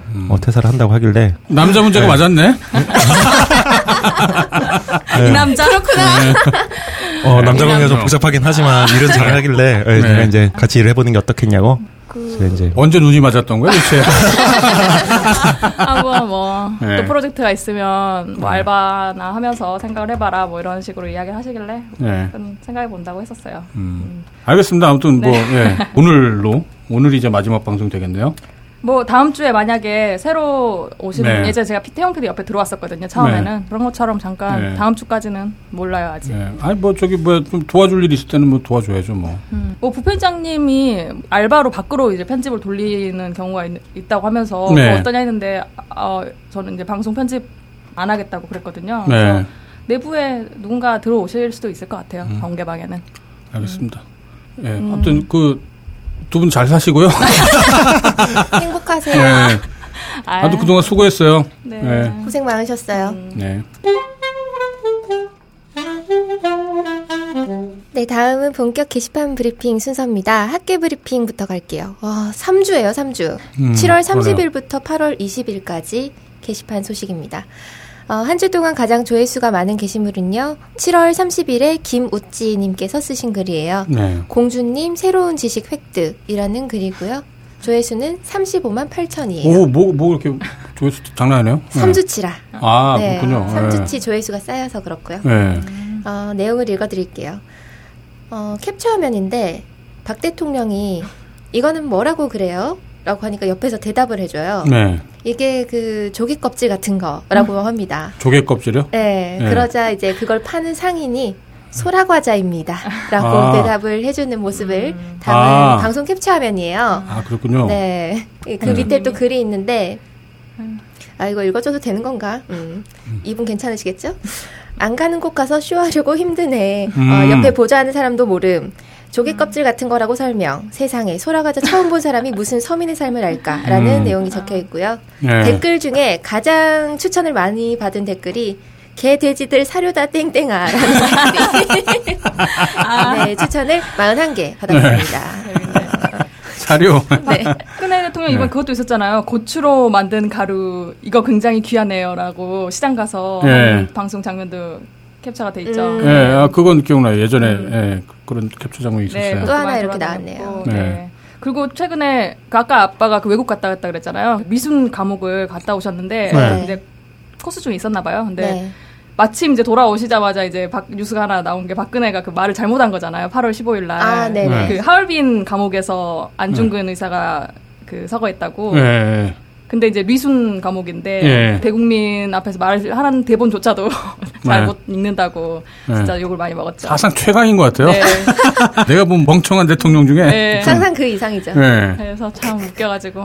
퇴사를 한다고 하길래 남자 문제가 네. 맞았네. 네. 이 남자 그렇구나. 네. 남자 관계가 좀 복잡하긴 하지만 일은 잘하길래 네. 제가 이제 같이 일을 해보는 게 어떻겠냐고. 이제 언제 눈이 맞았던 거야 대체? 네. 또 프로젝트가 있으면 뭐 알바나 하면서 생각을 해봐라 뭐 이런 식으로 이야기를 하시길래 네. 생각해 본다고 했었어요. 알겠습니다. 아무튼 네. 예. 오늘이 이제 마지막 방송 되겠네요. 뭐 다음 주에 만약에 새로 오시는 네. 예전에 제가 태용 PD 옆에 들어왔었거든요. 처음에는 네. 그런 것처럼 잠깐 네. 다음 주까지는 몰라요 아직. 네. 아니 뭐 저기 뭐 좀 도와줄 일 있을 때는 뭐 도와줘야죠 뭐. 뭐 부편장님이 알바로 밖으로 이제 편집을 돌리는 경우가 있다고 하면서 네. 뭐 어떠냐 했는데 저는 이제 방송 편집 안 하겠다고 그랬거든요. 네. 그래서 내부에 누군가 들어오실 수도 있을 것 같아요. 공개방에는. 알겠습니다. 예. 네. 아무튼 두 분 잘 사시고요. 행복하세요. 네. 아주 그동안 수고했어요. 네. 네. 고생 많으셨어요. 네. 네, 다음은 본격 게시판 브리핑 순서입니다. 학계 브리핑부터 갈게요. 3주예요, 3주. 7월 30일부터 그래요. 8월 20일까지 게시판 소식입니다. 한 주 동안 가장 조회수가 많은 게시물은요. 7월 30일에 김우찌님께서 쓰신 글이에요. 네. 공주님 새로운 지식 획득이라는 글이고요. 조회수는 35만 8천이에요. 오, 뭐 이렇게 조회수 장난이네요? 3주치라. 네. 아, 네. 그렇군요. 3주치 네. 조회수가 쌓여서 그렇고요. 네. 내용을 읽어드릴게요. 캡처 화면인데 박 대통령이 이거는 뭐라고 그래요? 라고 하니까 옆에서 대답을 해줘요. 네. 이게 그 조개 껍질 같은 거라고 합니다. 조개 껍질이요? 네, 네. 그러자 이제 그걸 파는 상인이 소라과자입니다. 라고 대답을 해주는 모습을 담은 방송 캡처 화면이에요. 아, 그렇군요. 네. 그 밑에 또 글이 있는데, 이거 읽어줘도 되는 건가? 이분 괜찮으시겠죠? 안 가는 곳 가서 쇼하려고 힘드네. 옆에 보좌하는 사람도 모름. 조개 껍질 같은 거라고 설명. 세상에 소라과자 처음 본 사람이 무슨 서민의 삶을 알까라는 내용이 적혀 있고요. 네. 댓글 중에 가장 추천을 많이 받은 댓글이 개 돼지들 사료다 땡땡아라는 댓글이 네, 추천을 41개 받았습니다. 네. 사료. 네. 박근혜 대통령 이번 그것도 있었잖아요. 고추로 만든 가루 이거 굉장히 귀하네요라고 시장 가서 방송 장면도. 캡처가 돼 있죠. 네, 그건 기억나요. 예전에 그런 캡처 장면이 있었어요. 네, 또 하나 이렇게 나왔네요. 네. 네. 그리고 최근에 아까 아빠가 그 외국 갔다 왔다 그랬잖아요. 미순 감옥을 갔다 오셨는데 네. 이제 코스 중에 있었나 봐요. 근데 네. 마침 이제 돌아오시자마자 이제 뉴스가 하나 나온 게 박근혜가 그 말을 잘못한 거잖아요. 8월 15일 날. 아, 네네. 그 하얼빈 감옥에서 안중근 의사가 그 서거했다고. 네. 근데 이제 미순 감옥인데 대국민 앞에서 말을 하는 대본조차도 잘못 읽는다고 진짜 욕을 많이 먹었죠. 사상 최강인 것 같아요. 네. 내가 본 멍청한 대통령 중에 항상 그 이상이죠. 네. 그래서 참 웃겨가지고.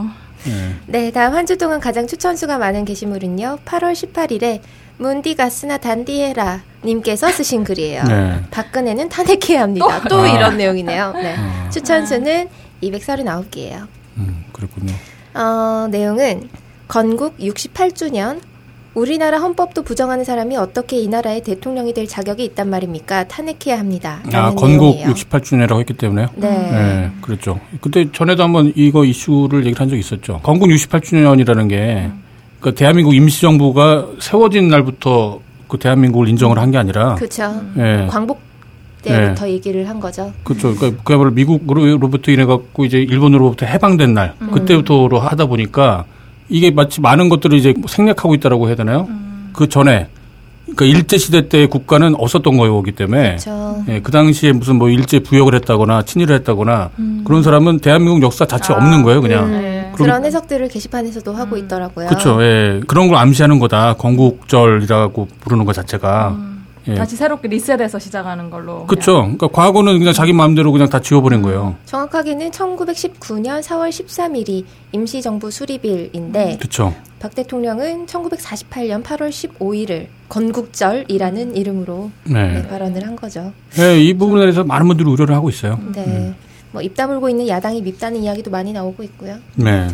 네, 다음 한 주 동안 가장 추천수가 많은 게시물은요. 8월 18일에 문디가 쓰나 단디해라 님께서 쓰신 글이에요. 네. 박근혜는 탄핵해야 합니다. 또 이런 내용이네요. 네. 추천수는 239개예요. 그렇군요. 내용은 건국 68주년 우리나라 헌법도 부정하는 사람이 어떻게 이 나라의 대통령이 될 자격이 있단 말입니까? 탄핵해야 합니다. 아, 건국 내용이에요. 68주년이라고 했기 때문에요? 네. 네. 그렇죠. 그때 전에도 한번 이거 이슈를 얘기를 한 적이 있었죠. 건국 68주년이라는 게 그러니까 대한민국 임시정부가 세워진 날부터 그 대한민국을 인정을 한 게 아니라 그렇죠. 네. 광복 때부터 얘기를 한 거죠. 그렇죠. 그러니까 그야말로 미국으로부터 인해 갖고 이제 일본으로부터 해방된 날 그때부터로 하다 보니까 이게 마치 많은 것들을 이제 생략하고 있다라고 해야 되나요? 그 전에 그러니까 일제 시대 때 국가는 없었던 거였기 때문에 예, 그 당시에 무슨 뭐 일제 부역을 했다거나 친일을 했다거나 그런 사람은 대한민국 역사 자체 없는 거예요, 그냥. 그런 해석들을 게시판에서도 하고 있더라고요. 그렇죠. 예, 그런 걸 암시하는 거다. 건국절이라고 부르는 것 자체가. 예. 다시 새롭게 리셋해서 시작하는 걸로. 그렇죠. 그러니까 과거는 그냥 자기 마음대로 그냥 다 지워버린 거예요. 정확하게는 1919년 4월 13일이 임시정부 수립일인데 그렇죠. 박 대통령은 1948년 8월 15일을 건국절이라는 이름으로 네, 발언을 한 거죠. 네, 이 부분에 대해서 많은 분들이 우려를 하고 있어요. 네, 뭐 입 다물고 있는 야당이 밉다는 이야기도 많이 나오고 있고요. 네.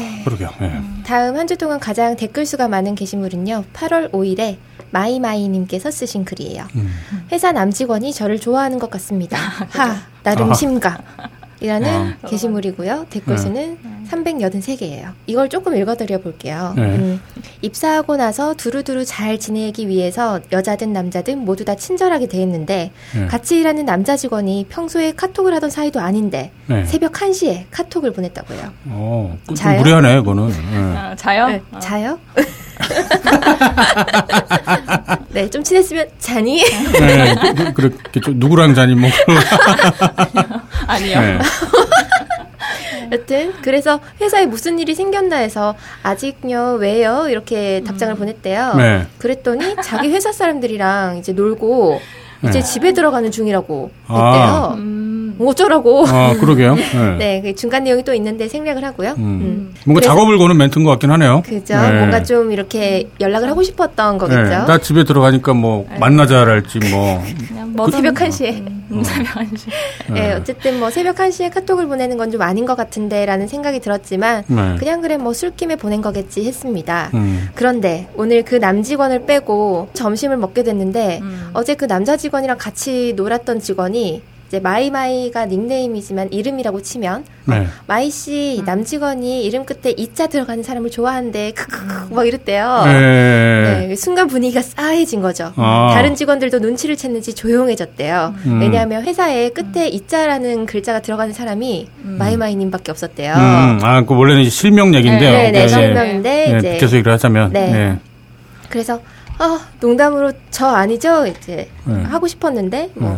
네. 그러게요. 네. 다음 한 주 동안 가장 댓글 수가 많은 게시물은요. 8월 5일에 마이마이님께서 쓰신 글이에요. 회사 남직원이 저를 좋아하는 것 같습니다. 하, 나름 심각이라는 게시물이고요. 댓글 수는 383개예요. 이걸 조금 읽어드려 볼게요. 네. 입사하고 나서 두루두루 잘 지내기 위해서 여자든 남자든 모두 다 친절하게 대했는데 네, 같이 일하는 남자 직원이 평소에 카톡을 하던 사이도 아닌데 네, 새벽 1시에 카톡을 보냈다고요. 어, 좀 무례하네 그거는. 네. 아, 자요? 네. 어. 자요? 네, 좀 친했으면 자니? 네, 그렇게 좀 누구랑 자니 뭐. 아니요. 네. 여튼 그래서 회사에 무슨 일이 생겼나 해서 아직요 왜요 이렇게 답장을 보냈대요. 네. 그랬더니 자기 회사 사람들이랑 이제 놀고 이제 네, 집에 들어가는 중이라고 했대요. 어쩌라고. 아, 그러게요. 네, 네, 중간 내용이 또 있는데 생략을 하고요. 뭔가 작업을 거는 멘트인 것 같긴 하네요. 그죠. 네. 뭔가 좀 이렇게 연락을 하고 싶었던 거겠죠. 네. 나 집에 들어가니까 뭐 만나자랄지 뭐. 그냥 뭐 새벽 1시에. 새벽 1시. 네. 네, 어쨌든 뭐 새벽 1시에 카톡을 보내는 건 좀 아닌 것 같은데라는 생각이 들었지만 네, 그냥 그래 뭐 술김에 보낸 거겠지 했습니다. 그런데 오늘 그 남직원을 빼고 점심을 먹게 됐는데 어제 그 남자 직원이랑 같이 놀았던 직원이 이제 마이마이가 닉네임이지만 이름이라고 치면 네, 마이씨 남직원이 이름 끝에 이자 들어가는 사람을 좋아한대 크크크 막 이랬대요. 네. 네, 순간 분위기가 싸해진 거죠. 아. 다른 직원들도 눈치를 챘는지 조용해졌대요. 왜냐하면 회사에 끝에 이자라는 글자가 들어가는 사람이 마이마이님밖에 없었대요. 아, 그 원래는 이제 실명 얘기인데요. 네, 네, 실명인데 네, 이제 계속 얘기를 하자면 네, 네, 그래서 농담으로 저 아니죠 이제 네, 하고 싶었는데 뭐. 네.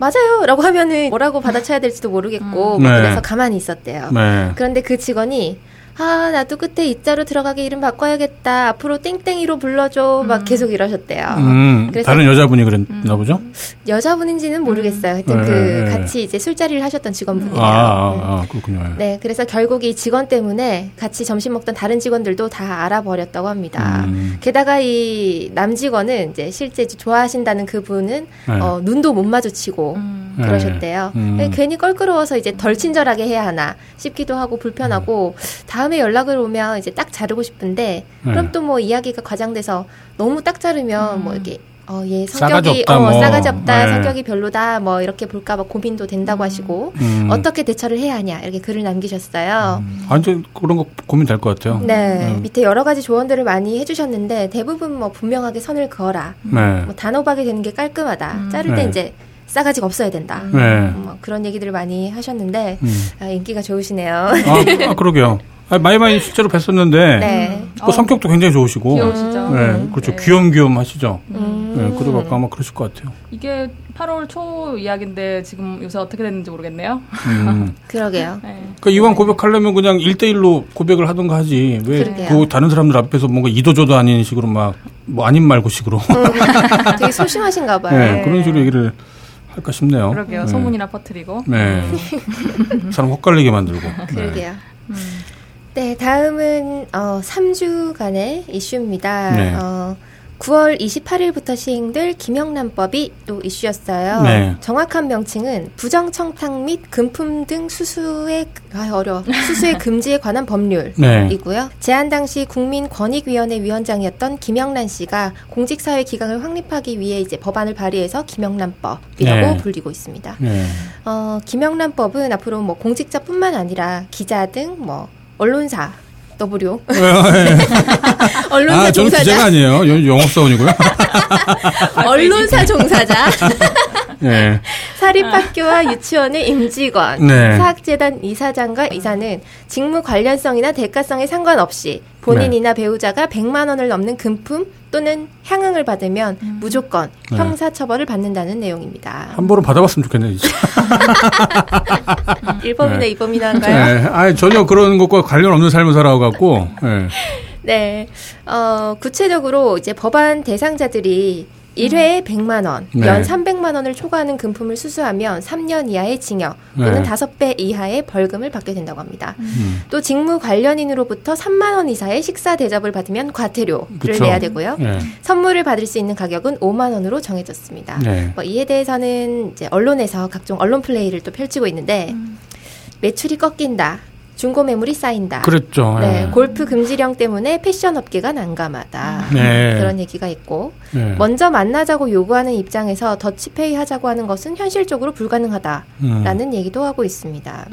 맞아요 라고 하면은 뭐라고 받아쳐야 될지도 모르겠고 네, 그래서 가만히 있었대요. 네. 그런데 그 직원이 아 나도 끝에 이자로 들어가게 이름 바꿔야겠다 앞으로 땡땡이로 불러줘 막 계속 이러셨대요. 그래서 다른 여자분이 그랬나 보죠? 여자분인지는 모르겠어요. 하여튼 네, 그 같이 이제 술자리를 하셨던 직원분이에요. 아, 그렇군요. 네, 그래서 결국 이 직원 때문에 같이 점심 먹던 다른 직원들도 다 알아버렸다고 합니다. 게다가 이 남직원은 이제 실제 좋아하신다는 그분은 네, 눈도 못 마주치고 그러셨대요. 괜히 껄끄러워서 이제 덜 친절하게 해야 하나 싶기도 하고 불편하고 다음에 연락을 오면 이제 딱 자르고 싶은데 그럼 또 뭐 이야기가 과장돼서 너무 딱 자르면 뭐 이렇게 얘 성격이 싸가지 없다 네, 성격이 별로다 뭐 이렇게 볼까 봐 고민도 된다고 하시고 어떻게 대처를 해야 하냐 이렇게 글을 남기셨어요. 완전 그런 거 고민될 것 같아요. 네, 밑에 여러 가지 조언들을 많이 해주셨는데 대부분 뭐 분명하게 선을 그어라 네, 뭐 단호박이 되는 게 깔끔하다 자를 때 네, 이제 싸가지가 없어야 된다. 네. 뭐 그런 얘기들을 많이 하셨는데 아, 인기가 좋으시네요. 아, 그러게요. 마이마이 실제로 뵀었는데 네, 성격도 굉장히 좋으시고 귀여우시죠? 네, 그렇죠. 네. 귀염귀염 하시죠. 네, 그래갖고 아마 그러실 것 같아요. 이게 8월 초 이야기인데 지금 요새 어떻게 됐는지 모르겠네요. 그러게요. 네. 그러니까 이왕 고백하려면 그냥 1대1로 고백을 하던가 하지 왜 그 다른 사람들 앞에서 뭔가 이도저도 아닌 식으로 막 뭐 아닌 말고식으로 되게 소심하신가 봐요. 네, 네. 그런 식으로 얘기를 할까 싶네요. 그러게요. 네. 소문이나 퍼뜨리고 네, 사람 헛갈리게 만들고 그러게요. 네. 네, 다음은 3주간의 이슈입니다. 네. 9월 28일부터 시행될 김영란법이 또 이슈였어요. 네. 정확한 명칭은 부정청탁 및 금품 등 수수의 금지에 관한 법률이고요. 네. 제안 당시 국민권익위원회 위원장이었던 김영란 씨가 공직사회 기강을 확립하기 위해 이제 법안을 발의해서 김영란법이라고 네, 불리고 있습니다. 네. 김영란법은 앞으로 뭐 공직자뿐만 아니라 기자 등 뭐 언론사 W요. 언론사 아, 저는 종사자. 저는 기자가 아니에요. 영업사원이고요. 언론사 종사자. 네. 사립학교와 유치원의 임직원, 네. 사학재단 이사장과 이사는 직무 관련성이나 대가성에 상관없이 본인이나 네. 배우자가 100만 원을 넘는 금품 또는 향응을 받으면 무조건 형사처벌을 받는다는 내용입니다. 한 번은 받아봤으면 좋겠네요. 1범이나 네. 2범이나 한가요? 네. 아니, 전혀 그런 것과 관련 없는 삶을 살아가고 네. 네. 구체적으로 이제 법안 대상자들이 1회에 100만 원, 네. 연 300만 원을 초과하는 금품을 수수하면 3년 이하의 징역 또는 네. 5배 이하의 벌금을 받게 된다고 합니다. 또 직무 관련인으로부터 3만 원 이상의 식사 대접을 받으면 과태료를 그쵸. 내야 되고요. 네. 선물을 받을 수 있는 가격은 5만 원으로 정해졌습니다. 네. 뭐 이에 대해서는 이제 언론에서 각종 언론 플레이를 또 펼치고 있는데 매출이 꺾인다. 중고 매물이 쌓인다. 그렇죠. 네, 예. 골프 금지령 때문에 패션 업계가 난감하다. 네. 그런 얘기가 있고 네. 먼저 만나자고 요구하는 입장에서 더치페이 하자고 하는 것은 현실적으로 불가능하다라는 얘기도 하고 있습니다.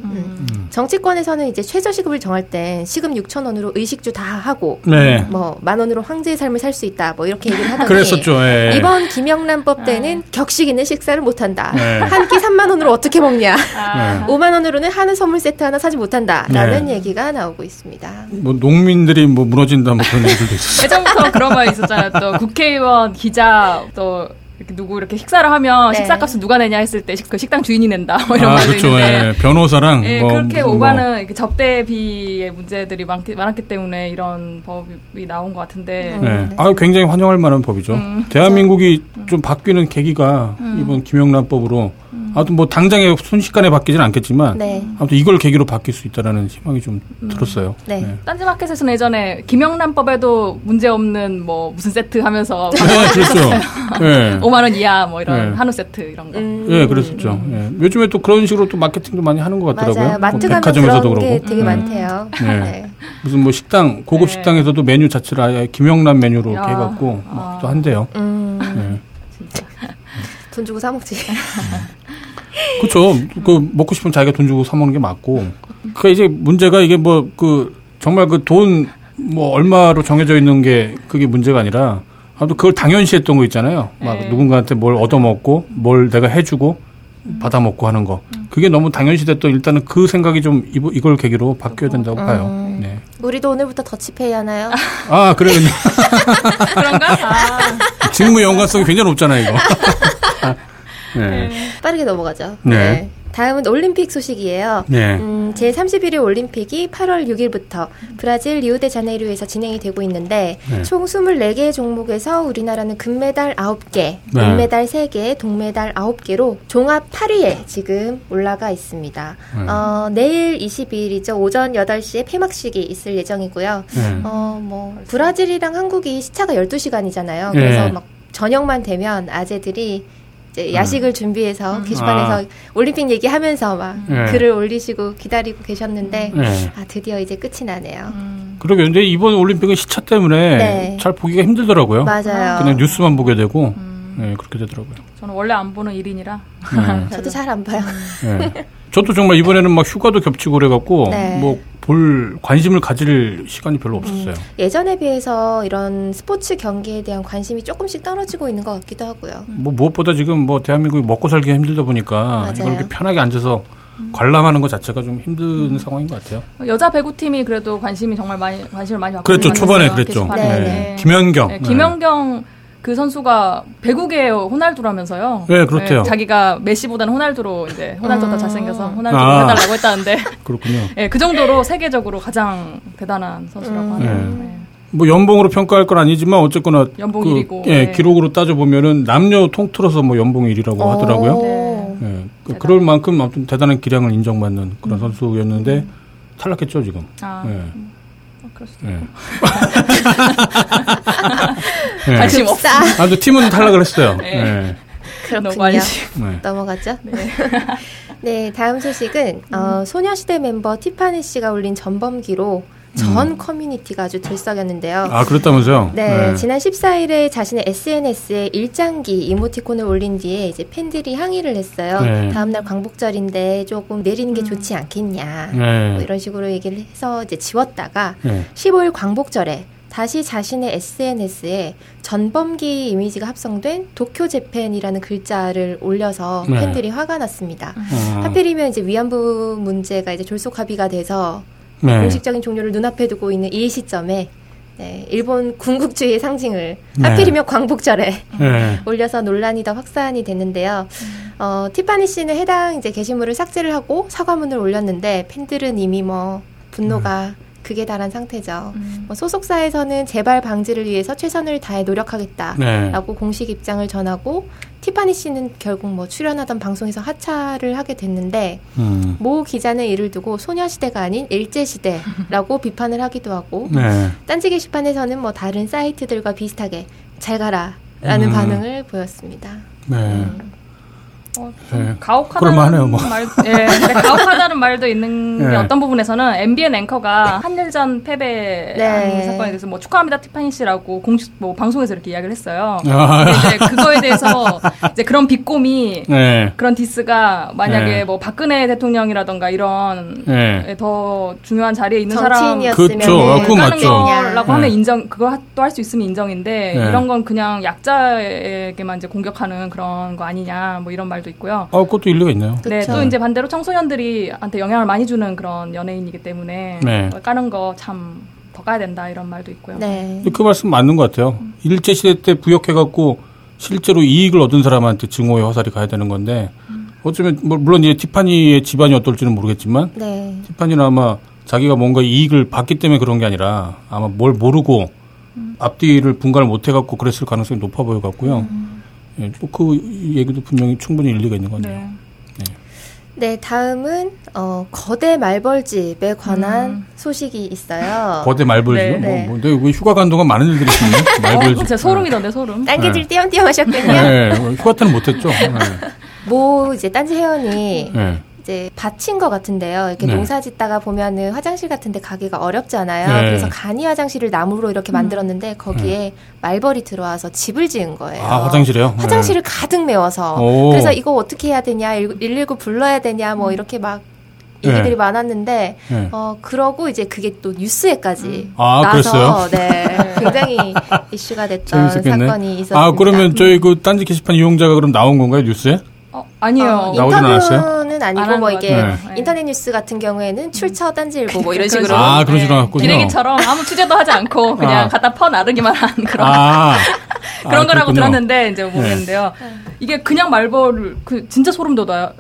정치권에서는 이제 최저시급을 정할 땐 시급 6,000원으로 의식주 다 하고 네. 뭐 10,000원으로 황제의 삶을 살 수 있다. 뭐 이렇게 얘기를 하더니 그랬었죠. 예. 이번 김영란법 때는 격식 있는 식사를 못한다. 네. 한 끼 3만 원으로 어떻게 먹냐. 아. 5만 원으로는 한우 선물 세트 하나 사지 못한다. 라는 네. 얘기가 나오고 있습니다. 뭐 농민들이 뭐 무너진다 뭐 그런 얘기도 있었어요. 예전부터 그런 말 있었잖아요. 또 국회의원, 기자, 또 이렇게 누구 이렇게 식사를 하면 네. 식사값은 누가 내냐 했을 때 그 식당 주인이 낸다 뭐 이런 말도 그렇죠. 있는데 예. 변호사랑 예, 뭐, 그렇게 오가는 뭐. 접대비의 문제들이 많았기 때문에 이런 법이 나온 것 같은데 네. 아 굉장히 환영할 만한 법이죠. 대한민국이 좀 바뀌는 계기가 이번 김영란법으로. 아무튼 뭐 당장에 순식간에 바뀌진 않겠지만 네. 아무튼 이걸 계기로 바뀔 수 있다라는 희망이 좀 들었어요. 네. 네. 딴지마켓에서는 예전에 김영란법에도 문제 없는 뭐 무슨 세트 하면서 그랬어요. 네. 5만 원 이하 뭐 이런 네. 한우 세트 이런 거. 예, 네, 그랬었죠. 네. 요즘에 또 그런 식으로 또 마케팅도 많이 하는 것 같더라고요. 맞아요. 마트 가면 백화점에서도 그런 게 그러고. 되게 많대요. 네. 네. 무슨 뭐 식당 고급 네. 식당에서도 메뉴 자체를 아예 김영란 메뉴로 이렇게 해갖고 아. 또 한대요. 네. 진짜 돈 주고 사 먹지. 그렇죠. 그 먹고 싶으면 자기가 돈 주고 사 먹는 게 맞고. 그러니까 이제 문제가 이게 뭐 그 정말 그 돈 뭐 얼마로 정해져 있는 게 그게 문제가 아니라 아무튼 그걸 당연시했던 거 있잖아요. 막 에이. 누군가한테 뭘 얻어먹고 뭘 내가 해주고 받아먹고 하는 거. 그게 너무 당연시됐던 일단은 그 생각이 좀 이걸 계기로 바뀌어야 된다고 봐요. 네. 우리도 오늘부터 더치페이 하나요? 아 그래요. 그런가? 아. 직무 연관성이 굉장히 높잖아요. 이거. 네. 빠르게 넘어가죠. 네. 네. 다음은 올림픽 소식이에요. 네. 제31회 올림픽이 8월 6일부터 브라질 리우데자네이루에서 진행이 되고 있는데 네. 총 24개의 종목에서 우리나라는 금메달 9개, 은메달 네. 3개, 동메달 9개로 종합 8위에 지금 올라가 있습니다. 네. 내일 22일이죠. 오전 8시에 폐막식이 있을 예정이고요. 네. 뭐 브라질이랑 한국이 시차가 12시간이잖아요. 그래서 네. 막 저녁만 되면 아재들이 야식을 준비해서 게시판에서 올림픽 얘기하면서 막 글을 올리시고 기다리고 계셨는데 아 드디어 이제 끝이 나네요. 그러게요. 근데 이번 올림픽은 시차 때문에 네. 잘 보기가 힘들더라고요. 맞아요. 그냥 뉴스만 보게 되고 네, 그렇게 되더라고요. 저는 원래 안 보는 1인이라 저도 잘 안 봐요. 네. 저도 정말 이번에는 막 휴가도 겹치고 그래갖고 네. 뭐 볼 관심을 가질 시간이 별로 없었어요. 예전에 비해서 이런 스포츠 경기에 대한 관심이 조금씩 떨어지고 있는 것 같기도 하고요. 뭐 무엇보다 지금 뭐 대한민국이 먹고 살기가 힘들다 보니까 이걸 이렇게 편하게 앉아서 관람하는 것 자체가 좀 힘든 상황인 것 같아요. 여자 배구팀이 그래도 관심을 많이 받고 그랬죠. 초반에 그랬죠. 네. 네. 김연경. 네. 김연경 그 선수가 배구계의 호날두라면서요. 네, 그렇대요. 네, 자기가 메시보다는 호날두로 이제 호날두가 더 잘생겨서 호날두로 해달라고 했다는데. 그렇군요. 네, 그 정도로 세계적으로 가장 대단한 선수라고 하네요. 네. 뭐 연봉으로 평가할 건 아니지만 어쨌거나 연봉 1위고 예, 네. 기록으로 따져 보면은 남녀 통틀어서 뭐 연봉 1위라고 하더라고요. 네. 네. 그럴 만큼 아무튼 대단한 기량을 인정받는 그런 선수였는데 탈락했죠 지금. 아. 네. 그럴 수도 있고. 네. 관심 없다. 아, 또 팀은 탈락을 했어요. 네. 네. 그렇군요. 네. 넘어갔죠? 네. 네, 다음 소식은 소녀시대 멤버 티파니 씨가 올린 전범기로 전 커뮤니티가 아주 들썩였는데요. 아, 그렇다면서요? 네, 네. 지난 14일에 자신의 SNS에 일장기 이모티콘을 올린 뒤에 이제 팬들이 항의를 했어요. 네. 다음날 광복절인데 조금 내리는 게 좋지 않겠냐. 네. 뭐 이런 식으로 얘기를 해서 이제 지웠다가 15일 광복절에 다시 자신의 SNS에 전범기 이미지가 합성된 도쿄 재팬이라는 글자를 올려서 네. 팬들이 화가 났습니다. 하필이면 이제 위안부 문제가 이제 졸속 합의가 돼서 네. 공식적인 종료를 눈앞에 두고 있는 이 시점에 네, 일본 군국주의의 상징을 네. 하필이면 광복절에 네. 올려서 논란이 더 확산이 됐는데요. 티파니 씨는 해당 이제 게시물을 삭제를 하고 사과문을 올렸는데 팬들은 이미 뭐 분노가 극에 달한 상태죠. 뭐 소속사에서는 재발 방지를 위해서 최선을 다해 노력하겠다라고 네. 공식 입장을 전하고 티파니 씨는 결국 뭐 출연하던 방송에서 하차를 하게 됐는데 모 기자는 이를 두고 소녀시대가 아닌 일제시대라고 비판을 하기도 하고 네. 딴지 게시판에서는 뭐 다른 사이트들과 비슷하게 잘 가라라는 반응을 보였습니다. 네. 네. 가혹하다는 뭐. 말, 예, 가혹하다는 말도 있는 게 네. 어떤 부분에서는 MBN 앵커가 한일전 패배 네. 사건에 대해서 뭐 축하합니다 티파니 씨라고 공식 뭐 방송에서 이렇게 이야기를 했어요. 아. 이제 그거에 대해서 이제 그런 비꼬미, 네. 그런 디스가 만약에 네. 뭐 박근혜 대통령이라던가 이런 네. 더 중요한 자리에 있는 사람, 그렇죠, 그거 맞죠. 거라고 하면 인정, 그거 또 할 수 있으면 인정인데 네. 이런 건 그냥 약자에게만 이제 공격하는 그런 거 아니냐, 뭐 이런 말도. 있고요. 아, 그것도 일리가 있네요. 네, 또 이제 반대로 청소년들이한테 영향을 많이 주는 그런 연예인이기 때문에 네. 까는 거 참 더 까야 된다 이런 말도 있고요. 네. 그 말씀 맞는 것 같아요. 일제 시대 때 부역해갖고 실제로 이익을 얻은 사람한테 증오의 화살이 가야 되는 건데 어쩌면 물론 이제 티파니의 집안이 어떨지는 모르겠지만 네. 티파니는 아마 자기가 뭔가 이익을 받기 때문에 그런 게 아니라 아마 뭘 모르고 앞뒤를 분간을 못해갖고 그랬을 가능성이 높아 보여갖고요. 예, 그 얘기도 분명히 충분히 일리가 있는 것 같네요. 네. 네, 다음은 거대 말벌집에 관한 소식이 있어요. 거대 말벌집? 네. 뭐, 근데 왜 휴가 간 동안 많은 일들이 있었네. 말벌집. 진짜 소름이던데, 소름. 딴개질 네. 띄엄띄엄 하셨군요. 네, 휴가 때는 못했죠. 네. 뭐 이제 딴지 회원이 네. 이제 밭인 것 같은데요. 이렇게 네. 농사 짓다가 보면은 화장실 같은데 가기가 어렵잖아요. 네. 그래서 간이 화장실을 나무로 이렇게 만들었는데 거기에 말벌이 들어와서 집을 지은 거예요. 아, 화장실이요? 화장실을 네. 가득 메워서. 오. 그래서 이거 어떻게 해야 되냐, 119 불러야 되냐, 뭐 이렇게 막 얘기들이 네. 많았는데 그러고 이제 그게 또 뉴스에까지 나와서 네, 굉장히 이슈가 됐던 재밌었겠네. 사건이 있었습니다. 아, 그러면 저희 그 딴지 게시판 이용자가 그럼 나온 건가요, 뉴스에? 아니요. 인터뷰는 아니고 뭐 이게 네. 인터넷 뉴스 같은 경우에는 출처 딴지일보 뭐 이런 식으로 아, 그런 식으로 갖고 기레기처럼 아무 취재도 하지 않고 그냥 갖다 퍼 나르기만 한 그런 그런 거라고 들었는데 이제 모르겠는데요. 네. 이게 그냥 말벌 그 진짜 소름 돋아요.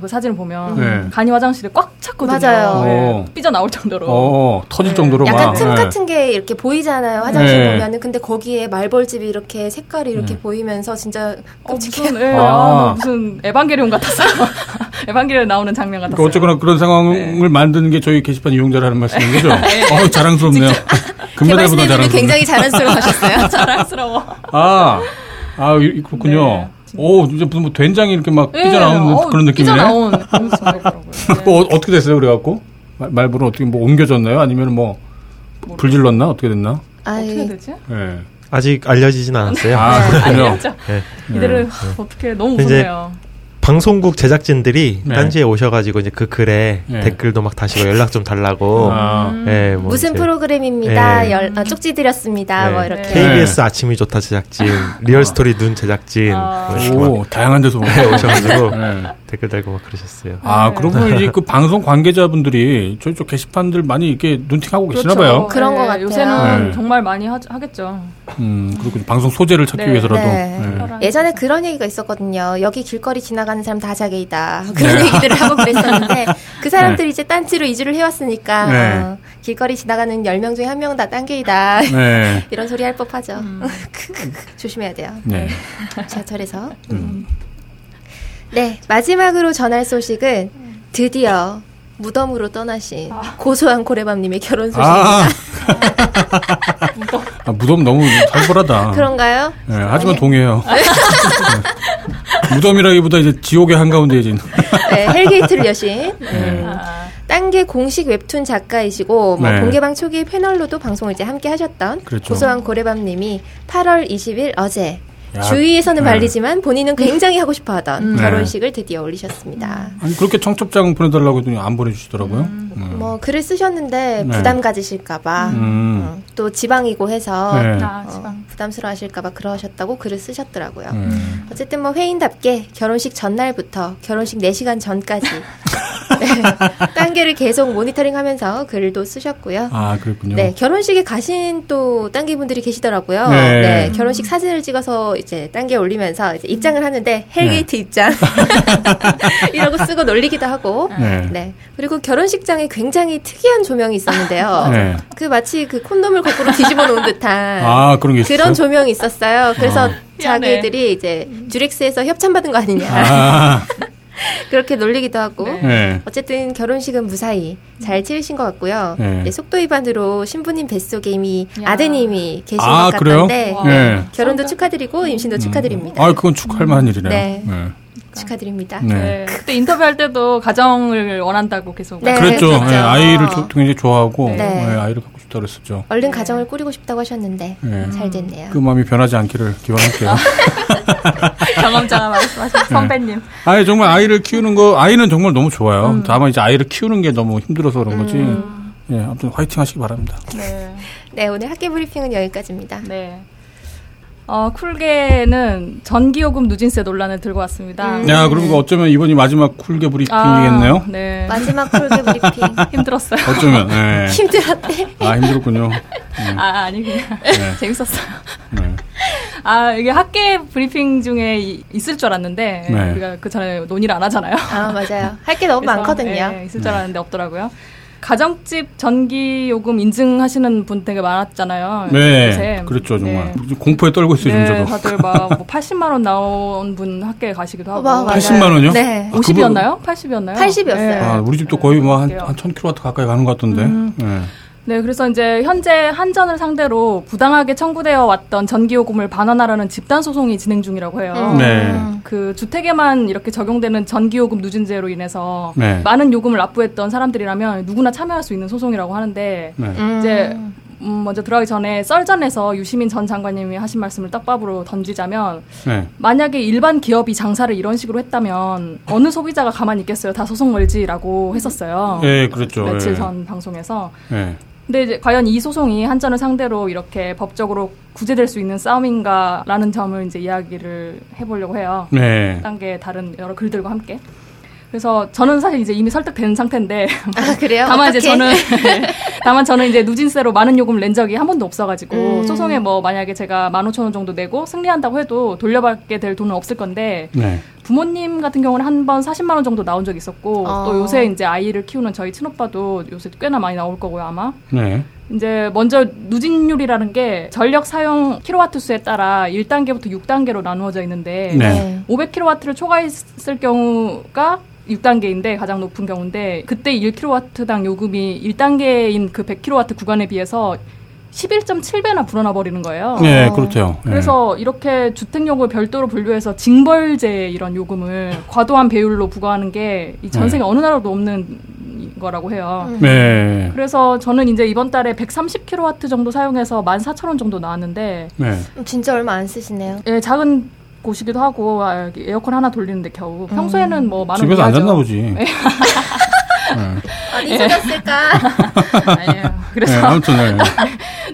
그 사진을 보면 간이 화장실에 꽉 찼거든요. 맞아요. 네. 삐져 나올 정도로 터질 정도로 막 약간 틈 같은 게 이렇게 보이잖아요. 화장실 보면은 근데 거기에 말벌집이 이렇게 색깔이 이렇게 보이면서 진짜 끔찍해요. 무슨 에반게리온 같았어요. 에반게리온 나오는 장면 같았어요. 그러니까 어쨌거나 그런 상황을 만드는 게 저희 게시판 이용자를 하는 말씀인 거죠? 네. 어우, 자랑스럽네요. 금메달보다 자랑스럽네요. 굉장히 자랑스러워하셨어요. 자랑스러워. 그렇군요. 네. 오, 이제 무슨 뭐 된장이 이렇게 막 삐져나오는 그런 느낌이네요. 삐져나온. 뭐 어떻게 됐어요? 그래갖고? 말벌은 어떻게 뭐 옮겨졌나요? 아니면 뭐 불질렀나? 어떻게 됐나? 어떻게 되지? 네. 아직 알려지진 않았어요. 아, 그렇군요. 네. 이들은 어떻게 너무 무섭네요. 방송국 제작진들이 딴지에 오셔가지고 이제 그 글에 댓글도 막 다시고 연락 좀 달라고. 네, 뭐 무슨 프로그램입니다. 쪽지 드렸습니다. 뭐 이렇게. KBS 아침이 좋다 제작진, 리얼스토리 눈 제작진. 오, 다양한 데서 오셔가지고 댓글 달고 막 그러셨어요. 아, 그러고 이제 그 방송 관계자분들이 저희 쪽 게시판들 많이 이렇게 눈팅하고 그렇죠. 계시나봐요. 그런 것 같아요. 요새는 정말 많이 하겠죠. 그리고 방송 소재를 찾기 위해서라도. 예전에 그런 얘기가 있었거든요. 여기 길거리 지나가는 사람 다 자게이다. 그런 얘기들을 하고 그랬었는데 그 사람들이 이제 딴지로 이주를 해왔으니까 길거리 지나가는 10명 중에 1명 다 딴게이다. 이런 소리 할 법하죠. 조심해야 돼요. 네. 지하철에서. 네, 마지막으로 전할 소식은 드디어 무덤으로 떠나신 고소한 고래밤님의 결혼 소식입니다. 무덤 너무 살벌하다. 그런가요? 네, 하지만 동의해요. 무덤이라기보다 이제 지옥의 한가운데에 진. 네, 헬게이트를 여신. 딴게 공식 웹툰 작가이시고 뭐 공개방 초기 패널로도 방송을 이제 함께 하셨던 그렇죠. 고소한 고래밤님이 8월 20일 어제 주위에서는 말리지만 본인은 굉장히 하고 싶어하던 결혼식을 드디어 올리셨습니다. 아니, 그렇게 청첩장 보내달라고 했더니 안 보내주시더라고요. 뭐 글을 쓰셨는데 부담 가지실까봐 또 지방이고 해서 부담스러워하실까봐 그러셨다고 글을 쓰셨더라고요. 어쨌든 뭐 회인답게 결혼식 전날부터 결혼식 4시간 전까지 딴개를 계속 모니터링하면서 글도 쓰셨고요. 아, 그렇군요. 네, 결혼식에 가신 또 딴개 분들이 계시더라고요. 네. 네, 결혼식 사진을 찍어서 이제 딴개 올리면서 이제 입장을 하는데 헬게이트 입장 이라고 쓰고 놀리기도 하고. 네. 네. 그리고 결혼식장에 굉장히 특이한 조명이 있었는데요. 네. 그 마치 그 콘돔을 거꾸로 뒤집어 놓은 듯한 아, 그런 게 있었어요? 그런 조명이 있었어요. 그래서 자기들이 이제 주렉스에서 협찬받은 거 아니냐. 아. 그렇게 놀리기도 하고 네. 어쨌든 결혼식은 무사히 잘 치르신 것 같고요. 네. 네, 속도 위반으로 신부님 뱃속에 이미 아드님이 계신 것 같던데 네. 결혼도 축하드리고 임신도 축하드립니다. 아, 그건 축하할 만한 일이네요. 네. 네. 축하드립니다. 네. 네. 그때 인터뷰할 때도 가정을 원한다고 계속 네. 그랬죠. 네. 아이를 굉장히 좋아하고 네. 네. 아이를 갖고 싶다고 했었죠. 얼른 가정을 꾸리고 싶다고 하셨는데 네. 잘 됐네요. 그 마음이 변하지 않기를 기원할게요. 경험자가 말씀하신 선배님. 네. 아니 정말 아이를 키우는 거 아이는 정말 너무 좋아요. 다만 이제 아이를 키우는 게 너무 힘들어서 그런 거지. 네, 아무튼 화이팅 하시기 바랍니다. 네. 네, 오늘 학계 브리핑은 여기까지입니다. 네. 쿨계는 전기요금 누진세 논란을 들고 왔습니다. 야, 그리고 어쩌면 이번이 마지막 쿨계 브리핑이겠네요? 아, 네. 마지막 쿨계 브리핑. 힘들었어요. 어쩌면, 네. 힘들었대. 아, 힘들었군요. 네. 아, 아니군요. 네. 재밌었어요. 네. 아, 이게 학계 브리핑 중에 있을 줄 알았는데, 네. 우리가 그 전에 논의를 안 하잖아요. 아, 맞아요. 할 게 너무 그래서, 많거든요. 네, 있을 줄 알았는데 없더라고요. 가정집 전기요금 인증하시는 분 되게 많았잖아요. 네. 요새. 그렇죠, 정말. 네. 공포에 떨고 있어요, 네, 지금 저도. 다들 막 뭐 80만원 나온 분 학교에 가시기도 하고. 80만원이요? 네. 50이었나요? 80이었나요? 80이었어요. 네. 아, 우리 집도 거의 뭐 한 1000kW 가까이 가는 것 같던데. 네. 네, 그래서 이제 현재 한전을 상대로 부당하게 청구되어 왔던 전기요금을 반환하라는 집단 소송이 진행 중이라고 해요. 네. 그 주택에만 이렇게 적용되는 전기요금 누진제로 인해서 네. 많은 요금을 납부했던 사람들이라면 누구나 참여할 수 있는 소송이라고 하는데 네. 이제 먼저 들어가기 전에 썰전에서 유시민 전 장관님이 하신 말씀을 떡밥으로 던지자면 네. 만약에 일반 기업이 장사를 이런 식으로 했다면 어느 소비자가 가만히 있겠어요. 다 소송 걸지라고 했었어요. 네, 그렇죠. 며칠 전 방송에서. 네. 근데 이제 과연 이 소송이 한전을 상대로 이렇게 법적으로 구제될 수 있는 싸움인가라는 점을 이제 이야기를 해보려고 해요. 네. 딴 게 다른 여러 글들과 함께. 그래서 저는 사실 이제 이미 설득된 상태인데. 아, 그래요? 다만 어떡해? 이제 저는, 다만 저는 이제 누진세로 많은 요금을 낸 적이 한 번도 없어가지고, 소송에 뭐 만약에 제가 15,000원 정도 내고 승리한다고 해도 돌려받게 될 돈은 없을 건데, 네. 부모님 같은 경우는 한 번 40만원 정도 나온 적이 있었고, 또 요새 이제 아이를 키우는 저희 친오빠도 요새 꽤나 많이 나올 거고요, 아마. 네. 이제 먼저 누진율이라는 게 전력 사용 킬로와트 수에 따라 1단계부터 6단계로 나누어져 있는데, 네. 500kW를 초과했을 경우가 6단계인데 가장 높은 경우인데 그때 1kW당 요금이 1단계인 그 100kW 구간에 비해서 11.7배나 불어나 버리는 거예요. 네, 그렇죠. 그래서 이렇게 주택요금을 별도로 분류해서 징벌제 이런 요금을 과도한 배율로 부과하는 게 이 전 세계 어느 나라도 없는 거라고 해요. 네. 그래서 저는 이제 이번 달에 130kW 정도 사용해서 14,000원 정도 나왔는데 네. 진짜 얼마 안 쓰시네요. 예, 작은 곳이기도 하고 에어컨 하나 돌리는데 겨우 평소에는 뭐 많은 집에서 안 잤나 보지. 어디 있었을까? 아니에요. 그래서 네, 아무튼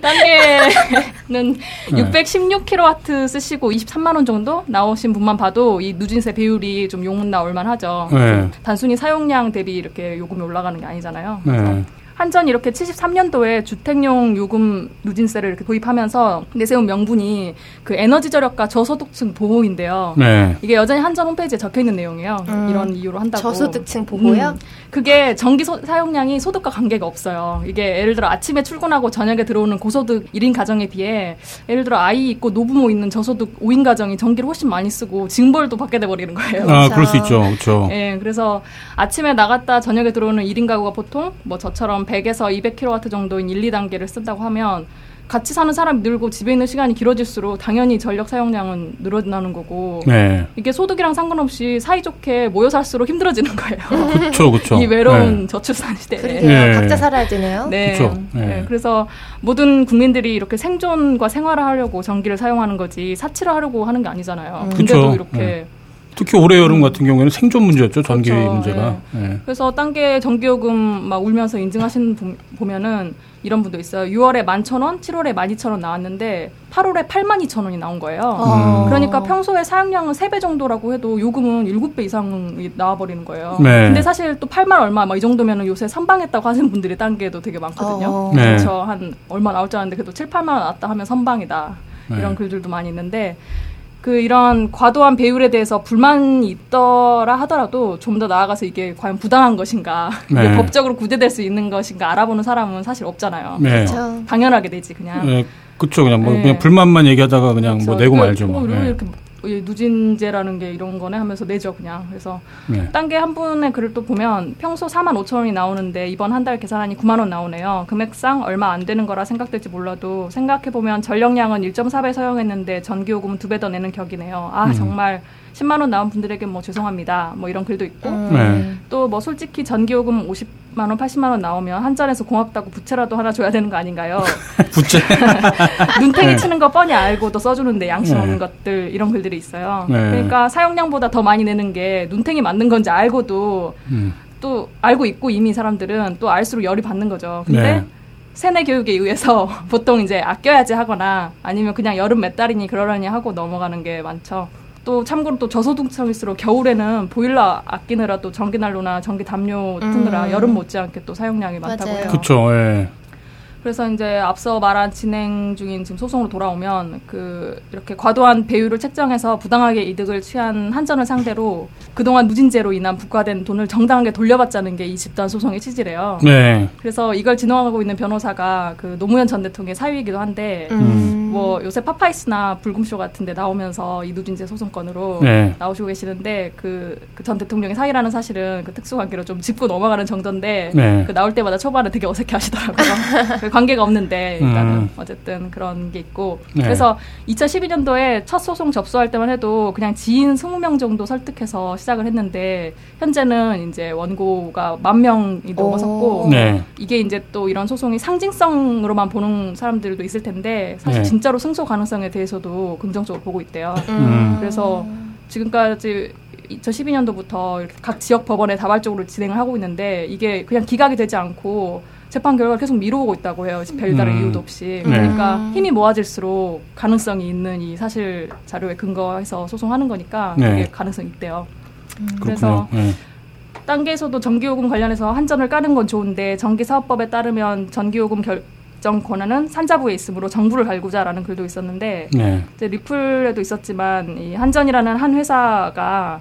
딴게는 616kW 쓰시고 23만 원 정도 나오신 분만 봐도 이 누진세 비율이 좀 용문 나올 만하죠. 네. 단순히 사용량 대비 이렇게 요금이 올라가는 게 아니잖아요. 네. 한전 이렇게 73년도에 주택용 요금 누진세를 이렇게 도입하면서 내세운 명분이 그 에너지 절약과 저소득층 보호인데요. 네. 이게 여전히 한전 홈페이지에 적혀있는 내용이에요. 이런 이유로 한다고. 저소득층 보호요? 그게 전기 사용량이 소득과 관계가 없어요. 이게 예를 들어 아침에 출근하고 저녁에 들어오는 고소득 1인 가정에 비해 예를 들어 아이 있고 노부모 있는 저소득 5인 가정이 전기를 훨씬 많이 쓰고 징벌도 받게 돼버리는 거예요. 아, 그럴 수 있죠. 그렇죠. 예, 그래서 아침에 나갔다 저녁에 들어오는 1인 가구가 보통 뭐 저처럼 100에서 200kW 정도인 1, 2단계를 쓴다고 하면 같이 사는 사람이 늘고 집에 있는 시간이 길어질수록 당연히 전력 사용량은 늘어나는 거고 네. 이게 소득이랑 상관없이 사이좋게 모여 살수록 힘들어지는 거예요. 그렇죠. 그렇죠. 이 외로운 네. 저출산 시대에. 그러게요. 네. 각자 살아야 되네요. 네. 그렇죠. 네. 네. 그래서 모든 국민들이 이렇게 생존과 생활을 하려고 전기를 사용하는 거지 사치를 하려고 하는 게 아니잖아요. 근데도 이렇게. 네. 특히 올해 여름 같은 경우에는 생존 문제였죠. 전기 그렇죠. 문제가. 네. 네. 그래서 딴게 전기요금 막 울면서 인증하시는 보면은 이런 분도 있어요. 6월에 11,000원, 7월에 12,000원 나왔는데 8월에 82,000원이 나온 거예요. 그러니까 평소에 사용량은 3배 정도라고 해도 요금은 7배 이상이 나와버리는 거예요. 네. 근데 사실 또 8만 얼마 막 이 정도면 요새 선방했다고 하시는 분들이 딴 게도 되게 많거든요. 네. 그렇죠. 한 얼마 나올 줄 알았는데 그래도 7, 8만 원 나왔다 하면 선방이다. 네. 이런 글들도 많이 있는데 그 이런 과도한 배율에 대해서 불만이 있더라 하더라도 좀 더 나아가서 이게 과연 부당한 것인가, 네. 이게 법적으로 구제될 수 있는 것인가 알아보는 사람은 사실 없잖아요. 네. 그렇죠. 당연하게 되지 그냥. 네, 그렇죠. 그냥 뭐 네. 그냥 불만만 얘기하다가 그냥 그렇죠. 뭐 내고 말죠. 뭐. 네. 이렇게 누진제라는 게 이런 거네 하면서 내죠 그냥. 그래서 네. 딴 게 한 분의 글을 또 보면 평소 45,000원이 나오는데 이번 한 달 계산하니 90,000원 나오네요. 금액상 얼마 안 되는 거라 생각될지 몰라도 생각해보면 전력량은 1.4배 사용했는데 전기요금은 2배 더 내는 격이네요. 아 정말 10만 원 나온 분들에게 뭐 죄송합니다. 뭐 이런 글도 있고 네. 또 뭐 솔직히 전기요금 50만 원, 80만 원 나오면 한전에서 고맙다고 부채라도 하나 줘야 되는 거 아닌가요? 부채? 눈탱이 네. 치는 거 뻔히 알고도 써주는데 양심 없는 네. 것들 이런 글들이 있어요. 네. 그러니까 사용량보다 더 많이 내는 게 눈탱이 맞는 건지 알고도 또 알고 있고 이미 사람들은 또 알수록 열이 받는 거죠. 근데 네. 세뇌 교육에 의해서 보통 이제 아껴야지 하거나 아니면 그냥 여름 몇 달이니 그러려니 하고 넘어가는 게 많죠. 또 참고로 또 저소득층일수록 겨울에는 보일러 아끼느라 또 전기난로나 전기담요 뜨느라 여름 못지않게 또 사용량이 많다고 해요. 그렇죠. 예. 그래서 이제 앞서 말한 진행 중인 지금 소송으로 돌아오면 그 이렇게 과도한 배율을 책정해서 부당하게 이득을 취한 한전을 상대로 그동안 누진제로 인한 부과된 돈을 정당하게 돌려받자는 게 이 집단 소송의 취지래요. 네. 그래서 이걸 진행하고 있는 변호사가 그 노무현 전 대통령의 사위이기도 한데 뭐 요새 파파이스나 불금쇼 같은 데 나오면서 이 누진제 소송권으로 네. 나오시고 계시는데 그 전 대통령의 사위라는 사실은 그 특수관계로 좀 짚고 넘어가는 정도인데 네. 그 나올 때마다 초반에 되게 어색해 하시더라고요. 관계가 없는데 일단은 어쨌든 그런 게 있고 네. 그래서 2012년도에 첫 소송 접수할 때만 해도 그냥 지인 20명 정도 설득해서 시작을 했는데 현재는 이제 원고가 10,000명이 넘어섰고 네. 이게 이제 또 이런 소송이 상징성으로만 보는 사람들도 있을 텐데 사실 네. 진짜로 승소 가능성에 대해서도 긍정적으로 보고 있대요. 그래서 지금까지 2012년도부터 이렇게 각 지역 법원에 다발적으로 진행을 하고 있는데 이게 그냥 기각이 되지 않고 재판 결과를 계속 미루고 있다고 해요. 별다른 이유도 없이. 그러니까 힘이 모아질수록 가능성이 있는 이 사실 자료에 근거해서 소송하는 거니까 그게 네. 가능성이 있대요. 그래서 네. 딴계에서도 전기요금 관련해서 한전을 까는 건 좋은데 전기사업법에 따르면 전기요금 결정 권한은 산자부에 있으므로 정부를 갈구자라는 글도 있었는데 네. 이제 리플에도 있었지만 이 한전이라는 한 회사가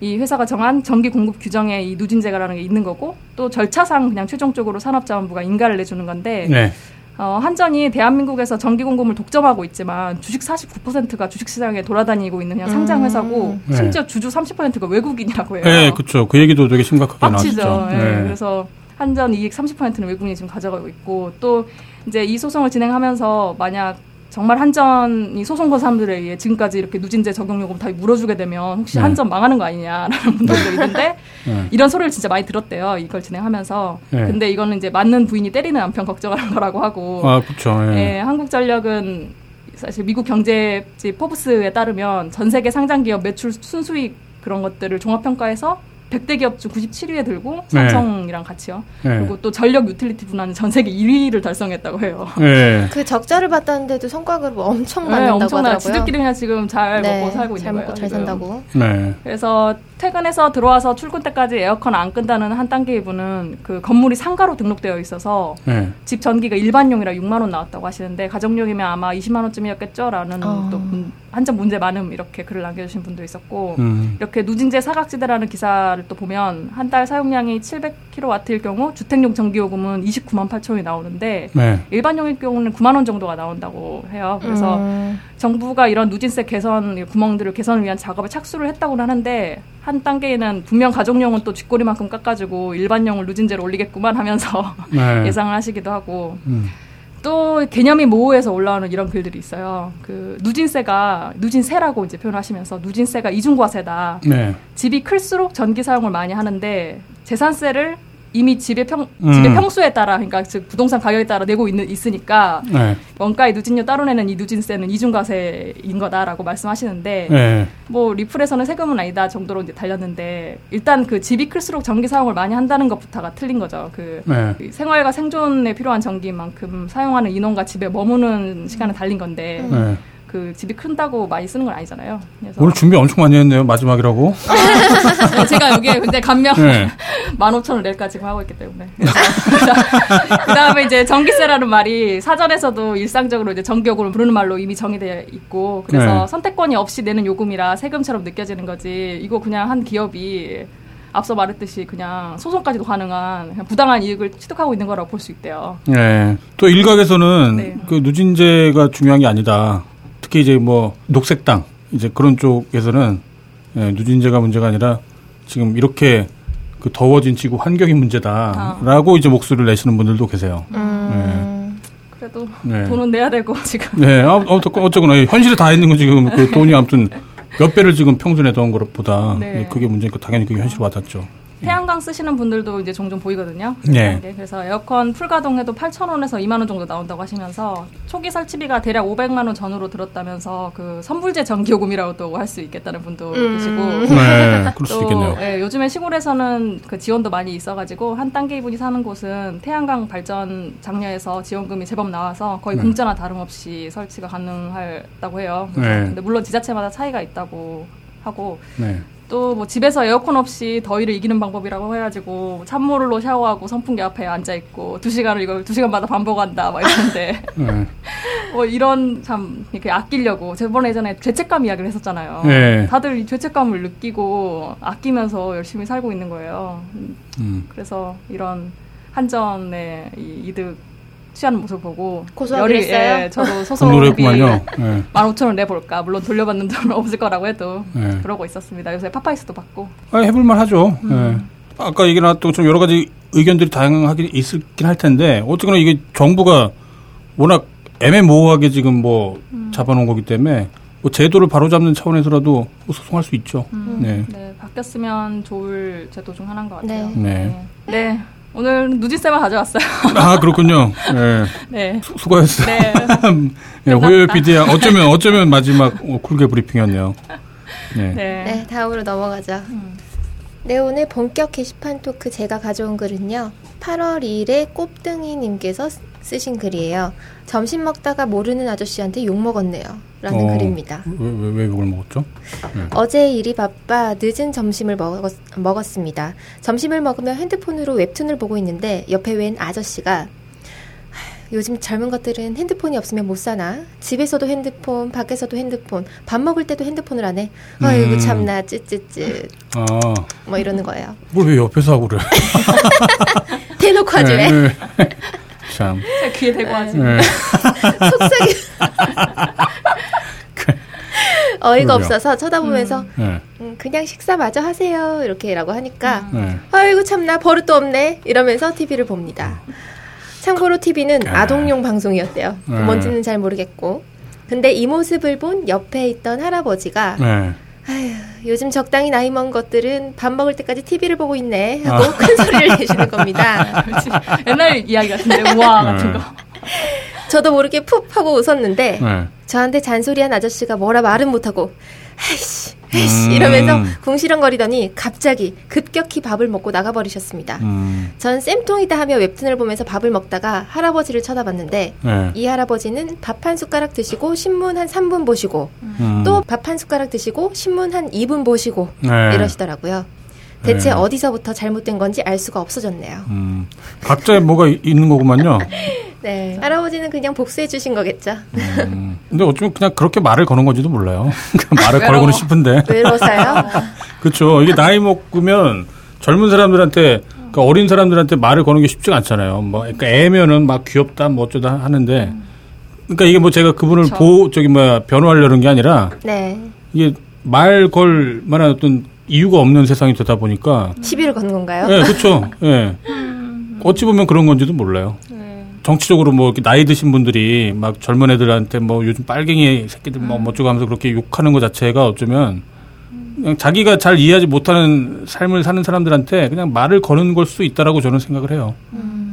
이 회사가 정한 전기 공급 규정에 이 누진제가라는 게 있는 거고 또 절차상 그냥 최종적으로 산업자원부가 인가를 내주는 건데 네. 한전이 대한민국에서 전기 공급을 독점하고 있지만 주식 49%가 주식시장에 돌아다니고 있는 그냥 상장회사고 네. 심지어 주주 30%가 외국인이라고 해요. 네, 그렇죠. 그 얘기도 되게 심각하게 나왔죠. 네. 네. 그래서 한전 이익 30%는 외국인이 지금 가져가고 있고 또 이제 이 소송을 진행하면서 만약 정말 한전이 소송 건 사람들에 의해 지금까지 이렇게 누진제 적용요금 다 물어주게 되면 혹시 네. 한전 망하는 거 아니냐라는 분들도 있는데 네. 이런 소리를 진짜 많이 들었대요. 이걸 진행하면서. 네. 근데 이거는 이제 맞는 부인이 때리는 남편 걱정하는 거라고 하고. 아, 그렇죠. 예. 네, 한국전력은 사실 미국 경제지 포브스에 따르면 전 세계 상장기업 매출 순수익 그런 것들을 종합평가해서 100대 기업 중 97위에 들고 삼성이랑 네. 같이요. 네. 그리고 또 전력 유틸리티 분야는 전 세계 2위를 달성했다고 해요. 네. 그 적자를 봤다는데도 성과급 엄청 많았다고 네, 하더라고요. 지들끼리 그냥 지금 잘 네, 먹고 살고 있는 거예요. 잘 산다고. 네. 그래서 퇴근해서 들어와서 출근 때까지 에어컨 안 끈다는 한 딴계 이분은 그 건물이 상가로 등록되어 있어서 네. 집 전기가 일반용이라 6만 원 나왔다고 하시는데 가정용이면 아마 20만 원쯤이었겠죠라는 또 한참 문제 많음 이렇게 글을 남겨주신 분도 있었고 이렇게 누진제 사각지대라는 기사를 또 보면 한 달 사용량이 700kW일 경우 주택용 전기요금은 298,000원이 나오는데 네. 일반용일 경우는 90,000원 정도가 나온다고 해요. 그래서 정부가 이런 누진세 개선 구멍들을 개선을 위한 작업에 착수를 했다고는 하는데 한 단계에는 분명 가정용은 또 쥐꼬리만큼 깎아주고 일반용을 누진제로 올리겠구만 하면서 네. 예상을 하시기도 하고 또 개념이 모호해서 올라오는 이런 글들이 있어요. 그 누진세라고 이제 표현하시면서 누진세가 이중과세다. 네. 집이 클수록 전기 사용을 많이 하는데 재산세를 이미 집의 평수에 따라, 그러니까 즉 부동산 가격에 따라 내고 있으니까 네. 원가의 누진료 따로 내는 이 누진세는 이중과세인 거다라고 말씀하시는데 네. 뭐 리플에서는 세금은 아니다 정도로 이제 달렸는데 일단 그 집이 클수록 전기 사용을 많이 한다는 것부터가 틀린 거죠. 그 생활과 생존에 필요한 전기만큼 사용하는 인원과 집에 머무는 시간은 달린 건데. 네. 그 집이 큰다고 많이 쓰는 건 아니잖아요. 그래서 오늘 준비 엄청 많이 했네요. 마지막이라고. 제가 여기에 근데 감명 15,000원 낼까 지금 하고 있기 때문에. 그다음에 이제 전기세라는 말이 사전에서도 일상적으로 이제 전기요금을 부르는 말로 이미 정의되어 있고 그래서 네. 선택권이 없이 내는 요금이라 세금처럼 느껴지는 거지. 이거 그냥 한 기업이 앞서 말했듯이 그냥 소송까지도 가능한 그냥 부당한 이익을 취득하고 있는 거라고 볼 수 있대요. 네. 또 일각에서는 네. 그 누진제가 중요한 게 아니다. 특히 이제 뭐 녹색당 이제 그런 쪽에서는 누진제가 문제가 아니라 지금 이렇게 그 더워진 지구 환경이 문제다라고 이제 목소리를 내시는 분들도 계세요. 네. 그래도 돈은 내야 되고 지금. 네, 어쨌거나 현실에 다 있는 건 지금 그 돈이 아무튼 몇 배를 지금 평소에 내던 것보다 네. 그게 문제니까 당연히 그게 현실에 와닿죠. 태양광 쓰시는 분들도 이제 종종 보이거든요. 네. 그래서 에어컨 풀가동해도 8,000원에서 2만 원 정도 나온다고 하시면서 초기 설치비가 대략 500만 원 전후로 들었다면서 그 선불제 전기요금이라고도 할 수 있겠다는 분도 계시고 네, 그럴 수 있겠네요. 예, 요즘에 시골에서는 그 지원도 많이 있어가지고 한 단계 이분이 사는 곳은 태양광 발전 장려에서 지원금이 제법 나와서 거의 네. 공짜나 다름없이 설치가 가능하다고 해요. 네. 근데 물론 지자체마다 차이가 있다고 하고. 네. 또 뭐 집에서 에어컨 없이 더위를 이기는 방법이라고 해가지고 찬물로 샤워하고 선풍기 앞에 앉아 있고 2시간을 이걸 2시간마다 반복한다 막 이런데 뭐 이런 참 이렇게 아끼려고 저번 예전에 죄책감 이야기를 했었잖아요. 네. 다들 이 죄책감을 느끼고 아끼면서 열심히 살고 있는 거예요. 그래서 이런 한전의 이득 취하는 모습 보고 열이 있어요. 예, 저도 소송비 15,000원 내볼까. 물론 돌려받는 돈은 없을 거라고 해도 네. 그러고 있었습니다. 요새 파파이스도 받고. 아, 해볼만 하죠. 네. 아까 얘기 나왔던 것처럼 여러 가지 의견들이 다양하게 있긴 할 텐데 어쨌거나 이게 정부가 워낙 애매모호하게 지금 뭐 잡아놓은 거기 때문에 뭐 제도를 바로잡는 차원에서라도 뭐 소송할 수 있죠. 네. 네, 바뀌었으면 좋을 제도 중 하나인 것 같아요. 네. 오늘 누진세만 가져왔어요. 아, 그렇군요. 네. 네. 수고하셨어요. 네. 네, 호유 PD야. 어쩌면 마지막 쿨게 브리핑이었네요. 네. 네, 다음으로 넘어가죠. 네, 오늘 본격 게시판 토크 제가 가져온 글은요. 8월 2일에 꼽등이님께서 쓰신 글이에요. 점심 먹다가 모르는 아저씨한테 욕 먹었네요. 라는 글입니다. 왜 욕을 먹었죠? 네. 어제 일이 바빠 늦은 점심을 먹었습니다. 점심을 먹으며 핸드폰으로 웹툰을 보고 있는데 옆에 웬 아저씨가 요즘 젊은 것들은 핸드폰이 없으면 못 사나? 집에서도 핸드폰, 밖에서도 핸드폰, 밥 먹을 때도 핸드폰을 안 해? 아이고 참나 찌찌찌. 아. 뭐 이러는 거예요. 뭘 왜 옆에서 하고 그래? 대놓고 하지 왜? 참. 귀에 대고 하지. 네. 속삭이. 어이가 없어서 쳐다보면서 그냥 식사 마저 하세요. 이렇게라고 하니까 아이고 참나 버릇도 없네. 이러면서 TV를 봅니다. 참고로 TV는 아동용 방송이었대요. 뭔지는 잘 모르겠고. 근데 이 모습을 본 옆에 있던 할아버지가 아휴, 요즘 적당히 나이 먹은 것들은 밥 먹을 때까지 TV를 보고 있네 하고 큰 소리를 내시는 겁니다. 옛날 이야기 같은데 우와 같은 거. 저도 모르게 푹 하고 웃었는데 저한테 잔소리한 아저씨가 뭐라 말은 못하고 에이씨 이러면서 궁시렁거리더니 갑자기 급격히 밥을 먹고 나가버리셨습니다. 전 쌤통이다 하며 웹툰을 보면서 밥을 먹다가 할아버지를 쳐다봤는데 이 할아버지는 밥 한 숟가락 드시고 신문 한 3분 보시고 또 밥 한 숟가락 드시고 신문 한 2분 보시고 이러시더라고요. 대체 어디서부터 잘못된 건지 알 수가 없어졌네요. 각자에 뭐가 있는 거구만요. 네, 할아버지는 그냥 복수해 주신 거겠죠. 근데 어쩌면 그냥 그렇게 말을 거는 건지도 몰라요. 말을 걸고는 싶은데. 외로워서요? 그렇죠. 이게 나이 먹으면 젊은 사람들한테, 그러니까 어린 사람들한테 말을 거는 게 쉽지가 않잖아요. 뭐, 그러니까 애면은 막 귀엽다, 뭐 어쩌다 하는데, 그러니까 이게 뭐 제가 그분을 변호하려는 게 아니라, 네. 이게 말 걸 만한 어떤 이유가 없는 세상이 되다 보니까 시비를 거는 건가요? 네, 그렇죠. 예. 네. 어찌 보면 그런 건지도 몰라요. 정치적으로 뭐 나이 드신 분들이 막 젊은 애들한테 뭐 요즘 빨갱이 새끼들 뭐 어쩌고 하면서 그렇게 욕하는 것 자체가 어쩌면 그냥 자기가 잘 이해하지 못하는 삶을 사는 사람들한테 그냥 말을 거는 걸 수도 있다라고 저는 생각을 해요.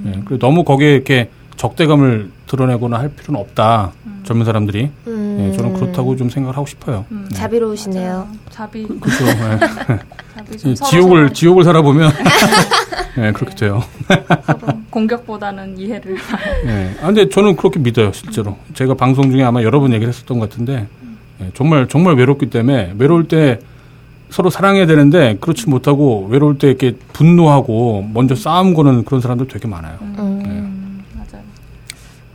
예, 그리고 너무 거기에 이렇게 적대감을 드러내거나 할 필요는 없다. 젊은 사람들이. 예, 저는 그렇다고 좀 생각을 하고 싶어요. 예. 자비로우시네요. 자비. 그렇죠. 예. 지옥을 살아보면 예, 그렇게 돼요. 공격보다는 이해를. 예. 아, 근데 저는 그렇게 믿어요, 실제로. 제가 방송 중에 아마 여러 번 얘기를 했었던 것 같은데 예, 정말 외롭기 때문에 외로울 때 서로 사랑해야 되는데 그렇지 못하고 외로울 때 이렇게 분노하고 먼저 싸움 거는 그런 사람들 되게 많아요.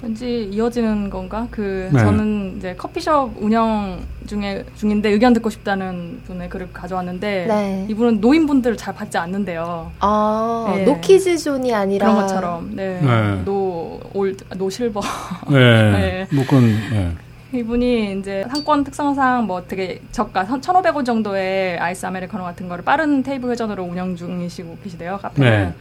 왠지 이어지는 건가? 네. 저는 이제 커피숍 운영 중인데 의견 듣고 싶다는 분의 글을 가져왔는데 네. 이분은 노인분들을 잘 받지 않는데요. 아, 네. 노키즈 존이 아니라 그런 것처럼 네. 네. 노실버. 네. 네. 뭐 그건 네. 이분이 이제 상권 특성상 뭐 되게 저가 1,500원 정도의 아이스 아메리카노 같은 거를 빠른 테이블 회전으로 운영 중이시고 계시대요, 카페는. 네.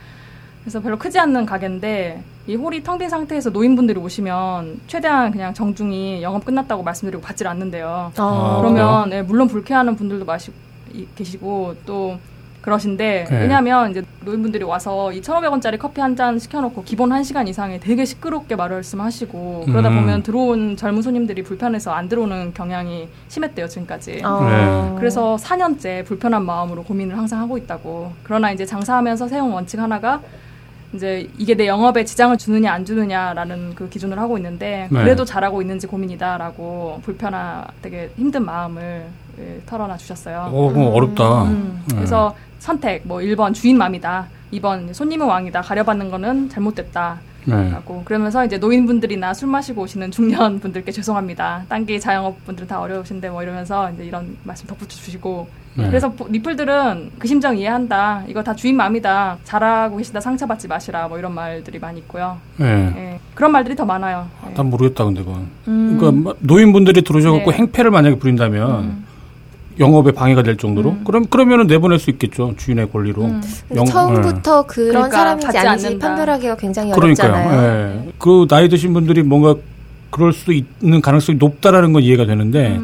그래서 별로 크지 않는 가게인데 이 홀이 텅 빈 상태에서 노인분들이 오시면 최대한 그냥 정중히 영업 끝났다고 말씀드리고 받질 않는데요. 아, 그러면 네, 물론 불쾌하는 분들도 계시고 또 그러신데 네. 왜냐하면 이제 노인분들이 와서 이 1,500원짜리 커피 한 잔 시켜놓고 기본 1시간 이상에 되게 시끄럽게 말씀하시고 그러다 보면 들어온 젊은 손님들이 불편해서 안 들어오는 경향이 심했대요, 지금까지. 아. 네. 그래서 4년째 불편한 마음으로 고민을 항상 하고 있다고. 그러나 이제 장사하면서 세운 원칙 하나가 이제 이게 내 영업에 지장을 주느냐 안 주느냐라는 그 기준을 하고 있는데 네. 그래도 잘하고 있는지 고민이다라고 되게 힘든 마음을 털어놔 주셨어요. 어렵다. 네. 그래서 선택 1번 주인 맘이다. 2번 손님은 왕이다. 가려받는 거는 잘못됐다. 네. 라고. 그러면서 이제 노인분들이나 술 마시고 오시는 중년 분들께 죄송합니다. 딴기 자영업 분들은 다 어려우신데 이러면서 이제 이런 말씀 덧붙여 주시고. 네. 그래서 리플들은 그 심정 이해한다. 이거 다 주인 마음이다. 잘하고 계시다. 상처받지 마시라. 이런 말들이 많이 있고요. 네. 네. 그런 말들이 더 많아요. 아, 난 모르겠다, 근데 그건. 그러니까 노인분들이 들어오셔서 네. 행패를 만약에 부린다면 영업에 방해가 될 정도로? 그러면은 내보낼 수 있겠죠. 주인의 권리로. 처음부터 네. 그런 사람인지 아닌지 판별하기가 굉장히 어렵잖아요. 그러니까요. 네. 그 나이 드신 분들이 뭔가 그럴 수도 있는 가능성이 높다라는 건 이해가 되는데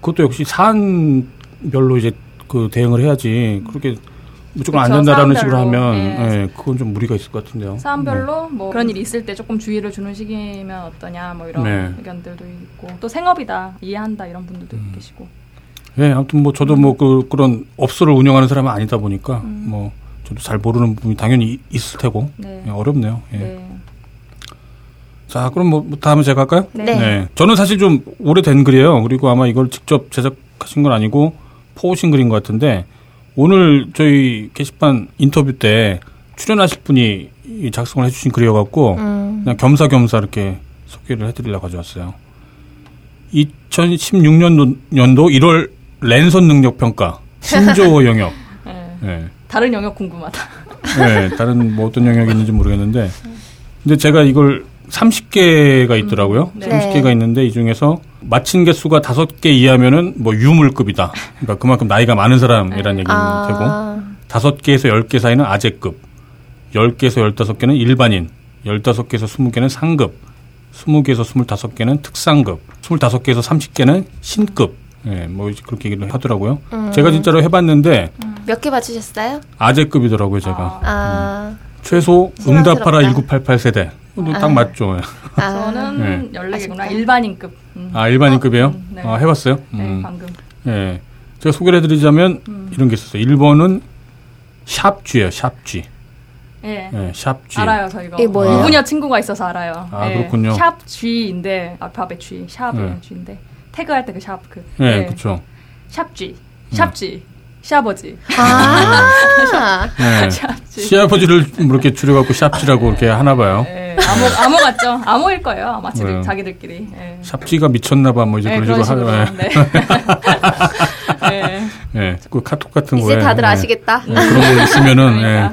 그것도 역시 사안별로 이제 그 대응을 해야지 그렇게 무조건 안 된다라는 식으로 하면 예, 그건 좀 무리가 있을 것 같은데요. 사안별로 네. 그런 일이 있을 때 조금 주의를 주는 식이면 어떠냐 이런 네. 의견들도 있고 또 생업이다, 이해한다 이런 분들도 계시고 예, 아무튼 저도 그런 업소를 운영하는 사람은 아니다 보니까 저도 잘 모르는 부분이 당연히 있을 테고 네. 예, 어렵네요. 예. 네. 자, 그럼 다음에 제가 할까요? 네. 네. 저는 사실 좀 오래된 글이에요. 그리고 아마 이걸 직접 제작하신 건 아니고 퍼오신 글인 것 같은데 오늘 저희 게시판 인터뷰 때 출연하실 분이 작성을 해주신 글이어갖고 그냥 겸사겸사 이렇게 소개를 해드리려고 가져왔어요. 2016년도 1월 랜선 능력 평가 신조어 영역. 네. 네. 다른 영역 궁금하다. 네, 다른 어떤 영역이 있는지 모르겠는데, 근데 제가 이걸 30개가 있더라고요. 네. 30개가 있는데 이 중에서 맞힌 개수가 5개 이하면은 유물급이다. 그러니까 그만큼 나이가 많은 사람이라는 얘기는 되고, 5개에서 10개 사이는 아재급, 10개에서 15개는 일반인, 15개에서 20개는 상급, 20개에서 25개는 특상급, 25개에서 30개는 신급. 예, 그렇게 얘기를 하더라고요. 제가 진짜로 해봤는데 몇 개 맞추셨어요? 아재급이더라고요, 제가. 최소 응답하라 1988 세대. 딱 맞죠. 저는 14개구나. 일반인급. 아, 일반인급이에요? 네. 아, 해봤어요? 네, 방금. 예, 제가 소개를 해드리자면 이런 게 있었어요. 1번은 샵쥐예요, 샵쥐. 예. 네, 샵쥐. 알아요, 저 이거. 유부녀 친구가 있어서 알아요. 아, 네. 그렇군요. 샵쥐인데, 앞에 쥐, 샵의 쥐인데. 태그할 때 네, 네. 그렇죠. 샵쥐, 샵쥐, 샤버지. 아, 네. 샵쥐. 시아버지를 이렇게 줄여갖고 샵쥐라고 이렇게 하나봐요. 네, 암호 같죠. 암호일 거예요, 아마 네. 자기들끼리. 네. 샵쥐가 미쳤나봐, 네, 그런 식으로. 네. 네. 네. 그 카톡 같은 거에. 이제 다들 아시겠다. 네. 그런 거 있으면은. 그러니까.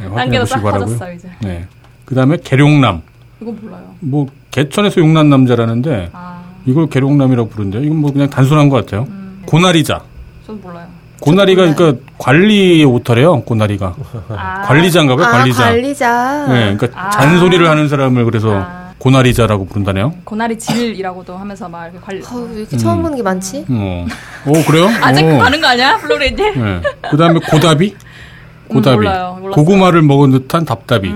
네. 네, 단계도 딱 터졌어, 이제. 네. 그 다음에 계룡남. 이거 몰라요. 개천에서 용난 남자라는데. 이걸 계룡남이라고 부른대요. 이건 그냥 단순한 것 같아요. 고나리자. 저도 몰라요. 고나리가 그러니까 관리의 오타래요. 고나리가 아. 관리자인가 봐요. 관리자. 관리자. 네, 그러니까 아. 잔소리를 하는 사람을 그래서 아. 고나리자라고 부른다네요. 고나리질이라고도 하면서 막 이렇게 관리. 어, 왜 이렇게 처음 보는 게 많지? 오 그래요? 아직 많은 거 아니야, 플로레이님? 네. 그다음에 고답이. 고답이. 몰라요. 몰랐어요. 고구마를 먹은 듯한 답답이.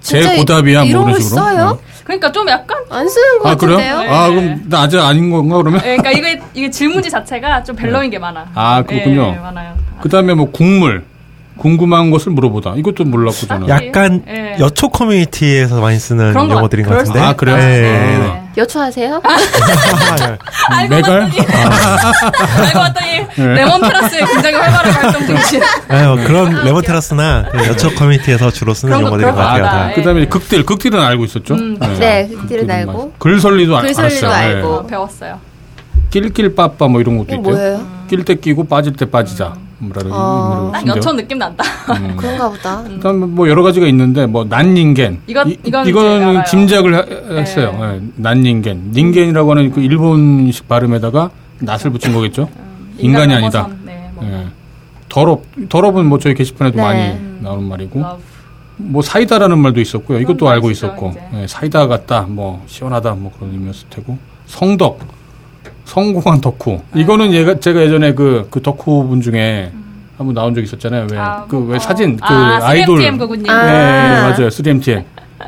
제 고답이야 뭐 이런 식으로. 써요? 그러니까 좀 약간 안 쓰는 거 같은데요? 그래요? 네. 아 그럼 나 아직 아닌 건가 그러면? 네, 그러니까 이게 질문지 자체가 좀 벨러인 게 많아. 아 그렇군요. 네, 많아요. 그다음에 뭐 국물 궁금한 것을 물어보다 이것도 몰랐고 저는. 약간 네. 여초 커뮤니티에서 많이 쓰는 용어들인 것 같은데. 아 그래요? 네. 네. 네. 여초하세요? 매달? 알고 봤더니 레몬 테라스에 굉장히 활발한 활동 중이신. 그런 레몬 테라스나 여초 커뮤니티에서 주로 쓰는 용어들인 것 같아요. 그다음에 극딜, 극딜은 알고 있었죠? 네, 극딜은 알고. 글설리도 알고 배웠어요. 낄낄 빠빠 뭐 이런 것도 있대요. 낄 때 끼고 빠질 때 빠지자. 딱 여천 느낌 난다. 그런가 보다. 일단 뭐 여러 가지가 있는데 뭐 난닝겐 이건 짐작을 했어요. 네. 난닝겐 닝겐이라고 하는 그 일본식 발음에다가 낫을 붙인 거겠죠. 인간이 아니다. 네, 네. 더럽은 뭐 저희 게시판에도 네. 많이 나오는 말이고 러브. 뭐 사이다라는 말도 있었고요. 이것도 알고 있었고 네, 사이다 같다 뭐 시원하다 뭐 그런 의미였을 테고 성덕. 성공한 덕후. 이거는 제가 예전에 그 덕후 분 중에 한번 나온 적 있었잖아요. 왜 사진, 아이돌. 3MTM 그분님. 네, 맞아요. 3MTM.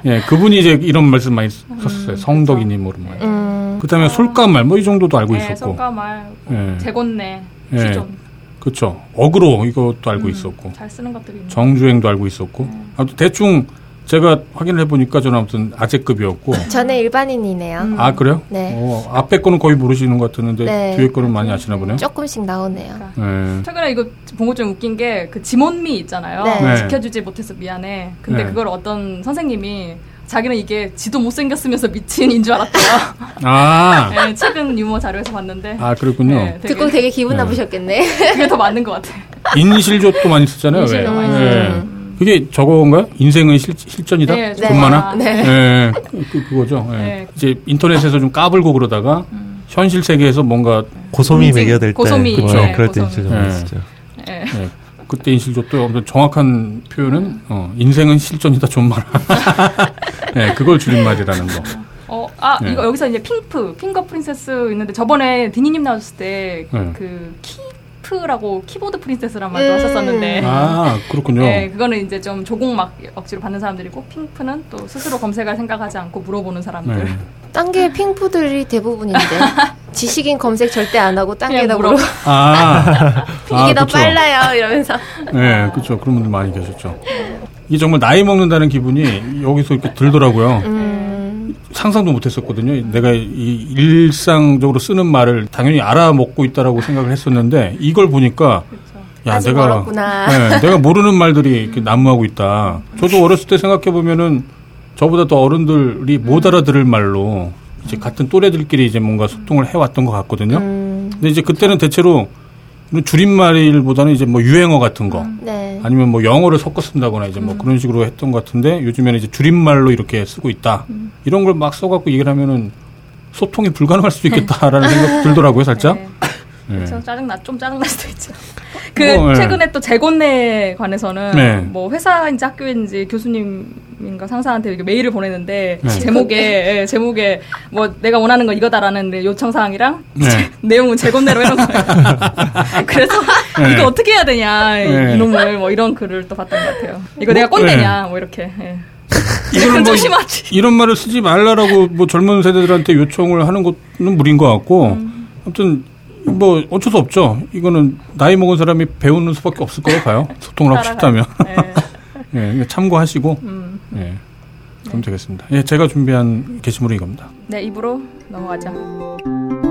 예, 그분이 이제 이런 말씀 많이 썼어요. 성덕이님 모르는 말이에요. 그 다음에 솔까말, 뭐 이 정도도 알고 있었고. 솔까말, 재곤네, 시존. 그쵸. 어그로, 이것도 알고 있었고. 잘 쓰는 것들이. 정주행도 알고 있었고. 아무튼 대충 제가 확인을 해보니까 저는 아무튼 아재급이었고. 저는 일반인이네요. 아, 그래요? 네. 앞에 거는 거의 모르시는 것 같았는데, 네. 뒤에 거는 많이 아시나 보네요? 조금씩 나오네요. 그러니까. 네. 최근에 이거 본 것 좀 웃긴 게, 그 지몬미 있잖아요. 네. 네. 지켜주지 못해서 미안해. 근데 네. 그걸 어떤 선생님이, 자기는 이게 지도 못생겼으면서 미친인 줄 알았대요. 아. 네, 최근 유머 자료에서 봤는데. 아, 그렇군요. 네, 되게, 듣고 되게 기분 나쁘셨겠네. 그게 더 맞는 것 같아요. 인실족도 많이 쓰잖아요. 인실도 많이 쓰잖아요. 그게 저건가요? 인생은 실전이다? 네, 돈만아? 네. 네. 그거죠. 네. 네. 이제 인터넷에서 좀 까불고 그러다가 현실 세계에서 뭔가 고소미 매겨들 때. 고소미. 그렇죠. 네, 그럴 때 진짜 많이 쓰죠. 네. 네. 그때 인실조도 정확한 표현은 인생은 실전이다 돈만아. 네, 그걸 줄임말이라는 거. 네. 이거 여기서 이제 핑거 프린세스 있는데 저번에 디니님 나왔을 때 그 라고 키보드 프린세스란 말도 하셨었는데 아 그렇군요. 네, 그거는 이제 좀 조공 막 억지로 받는 사람들이고 핑프는 또 스스로 검색할 생각하지 않고 물어보는 사람들. 네. 딴 게 핑프들이 대부분인데 지식인 검색 절대 안 하고 딴 게다 물어. 이게 더 빨라요 이러면서. 네, 그렇죠. 그런 분들 많이 계셨죠. 이게 정말 나이 먹는다는 기분이 여기서 이렇게 들더라고요. 상상도 못했었거든요. 내가 이 일상적으로 쓰는 말을 당연히 알아먹고 있다라고 생각을 했었는데 이걸 보니까 야 내가 모르는 말들이 이렇게 난무하고 있다. 저도 어렸을 때 생각해 보면은 저보다 더 어른들이 못 알아들을 말로 이제 같은 또래들끼리 이제 뭔가 소통을 해왔던 것 같거든요. 근데 이제 그때는 대체로 줄임말보다는 이제 뭐 유행어 같은 거 네. 아니면 뭐 영어를 섞어 쓴다거나 이제 뭐 그런 식으로 했던 것 같은데 요즘에는 이제 줄임말로 이렇게 쓰고 있다 이런 걸 막 써갖고 얘기를 하면은 소통이 불가능할 수도 있겠다라는 생각 들더라고요 살짝. 네. 네. 그쵸, 좀 짜증날 수도 있죠. 최근에 또 재건에 관해서는 뭐 회사인지 학교인지 교수님인가 상사한테 이렇게 메일을 보냈는데 제목에 뭐 내가 원하는 건 이거다라는 요청 사항이랑 내용은 재건내로 해놓은 거예요. 그래서 이거 어떻게 해야 되냐 이놈을 뭐 이런 글을 또 봤던 것 같아요. 이거 내가 꼰대냐 뭐 이렇게. 이거는 뭐 이런 말을 쓰지 말라라고 뭐 젊은 세대들한테 요청을 하는 것은 무리인 것 같고 아무튼. 뭐 어쩔 수 없죠. 이거는 나이 먹은 사람이 배우는 수밖에 없을 거예요. 봐요. 소통을 하고 싶다면. 네. 네, 참고하시고 네, 그럼 되겠습니다. 예, 제가 준비한 게시물은 이겁니다. 네, 입으로 넘어가죠.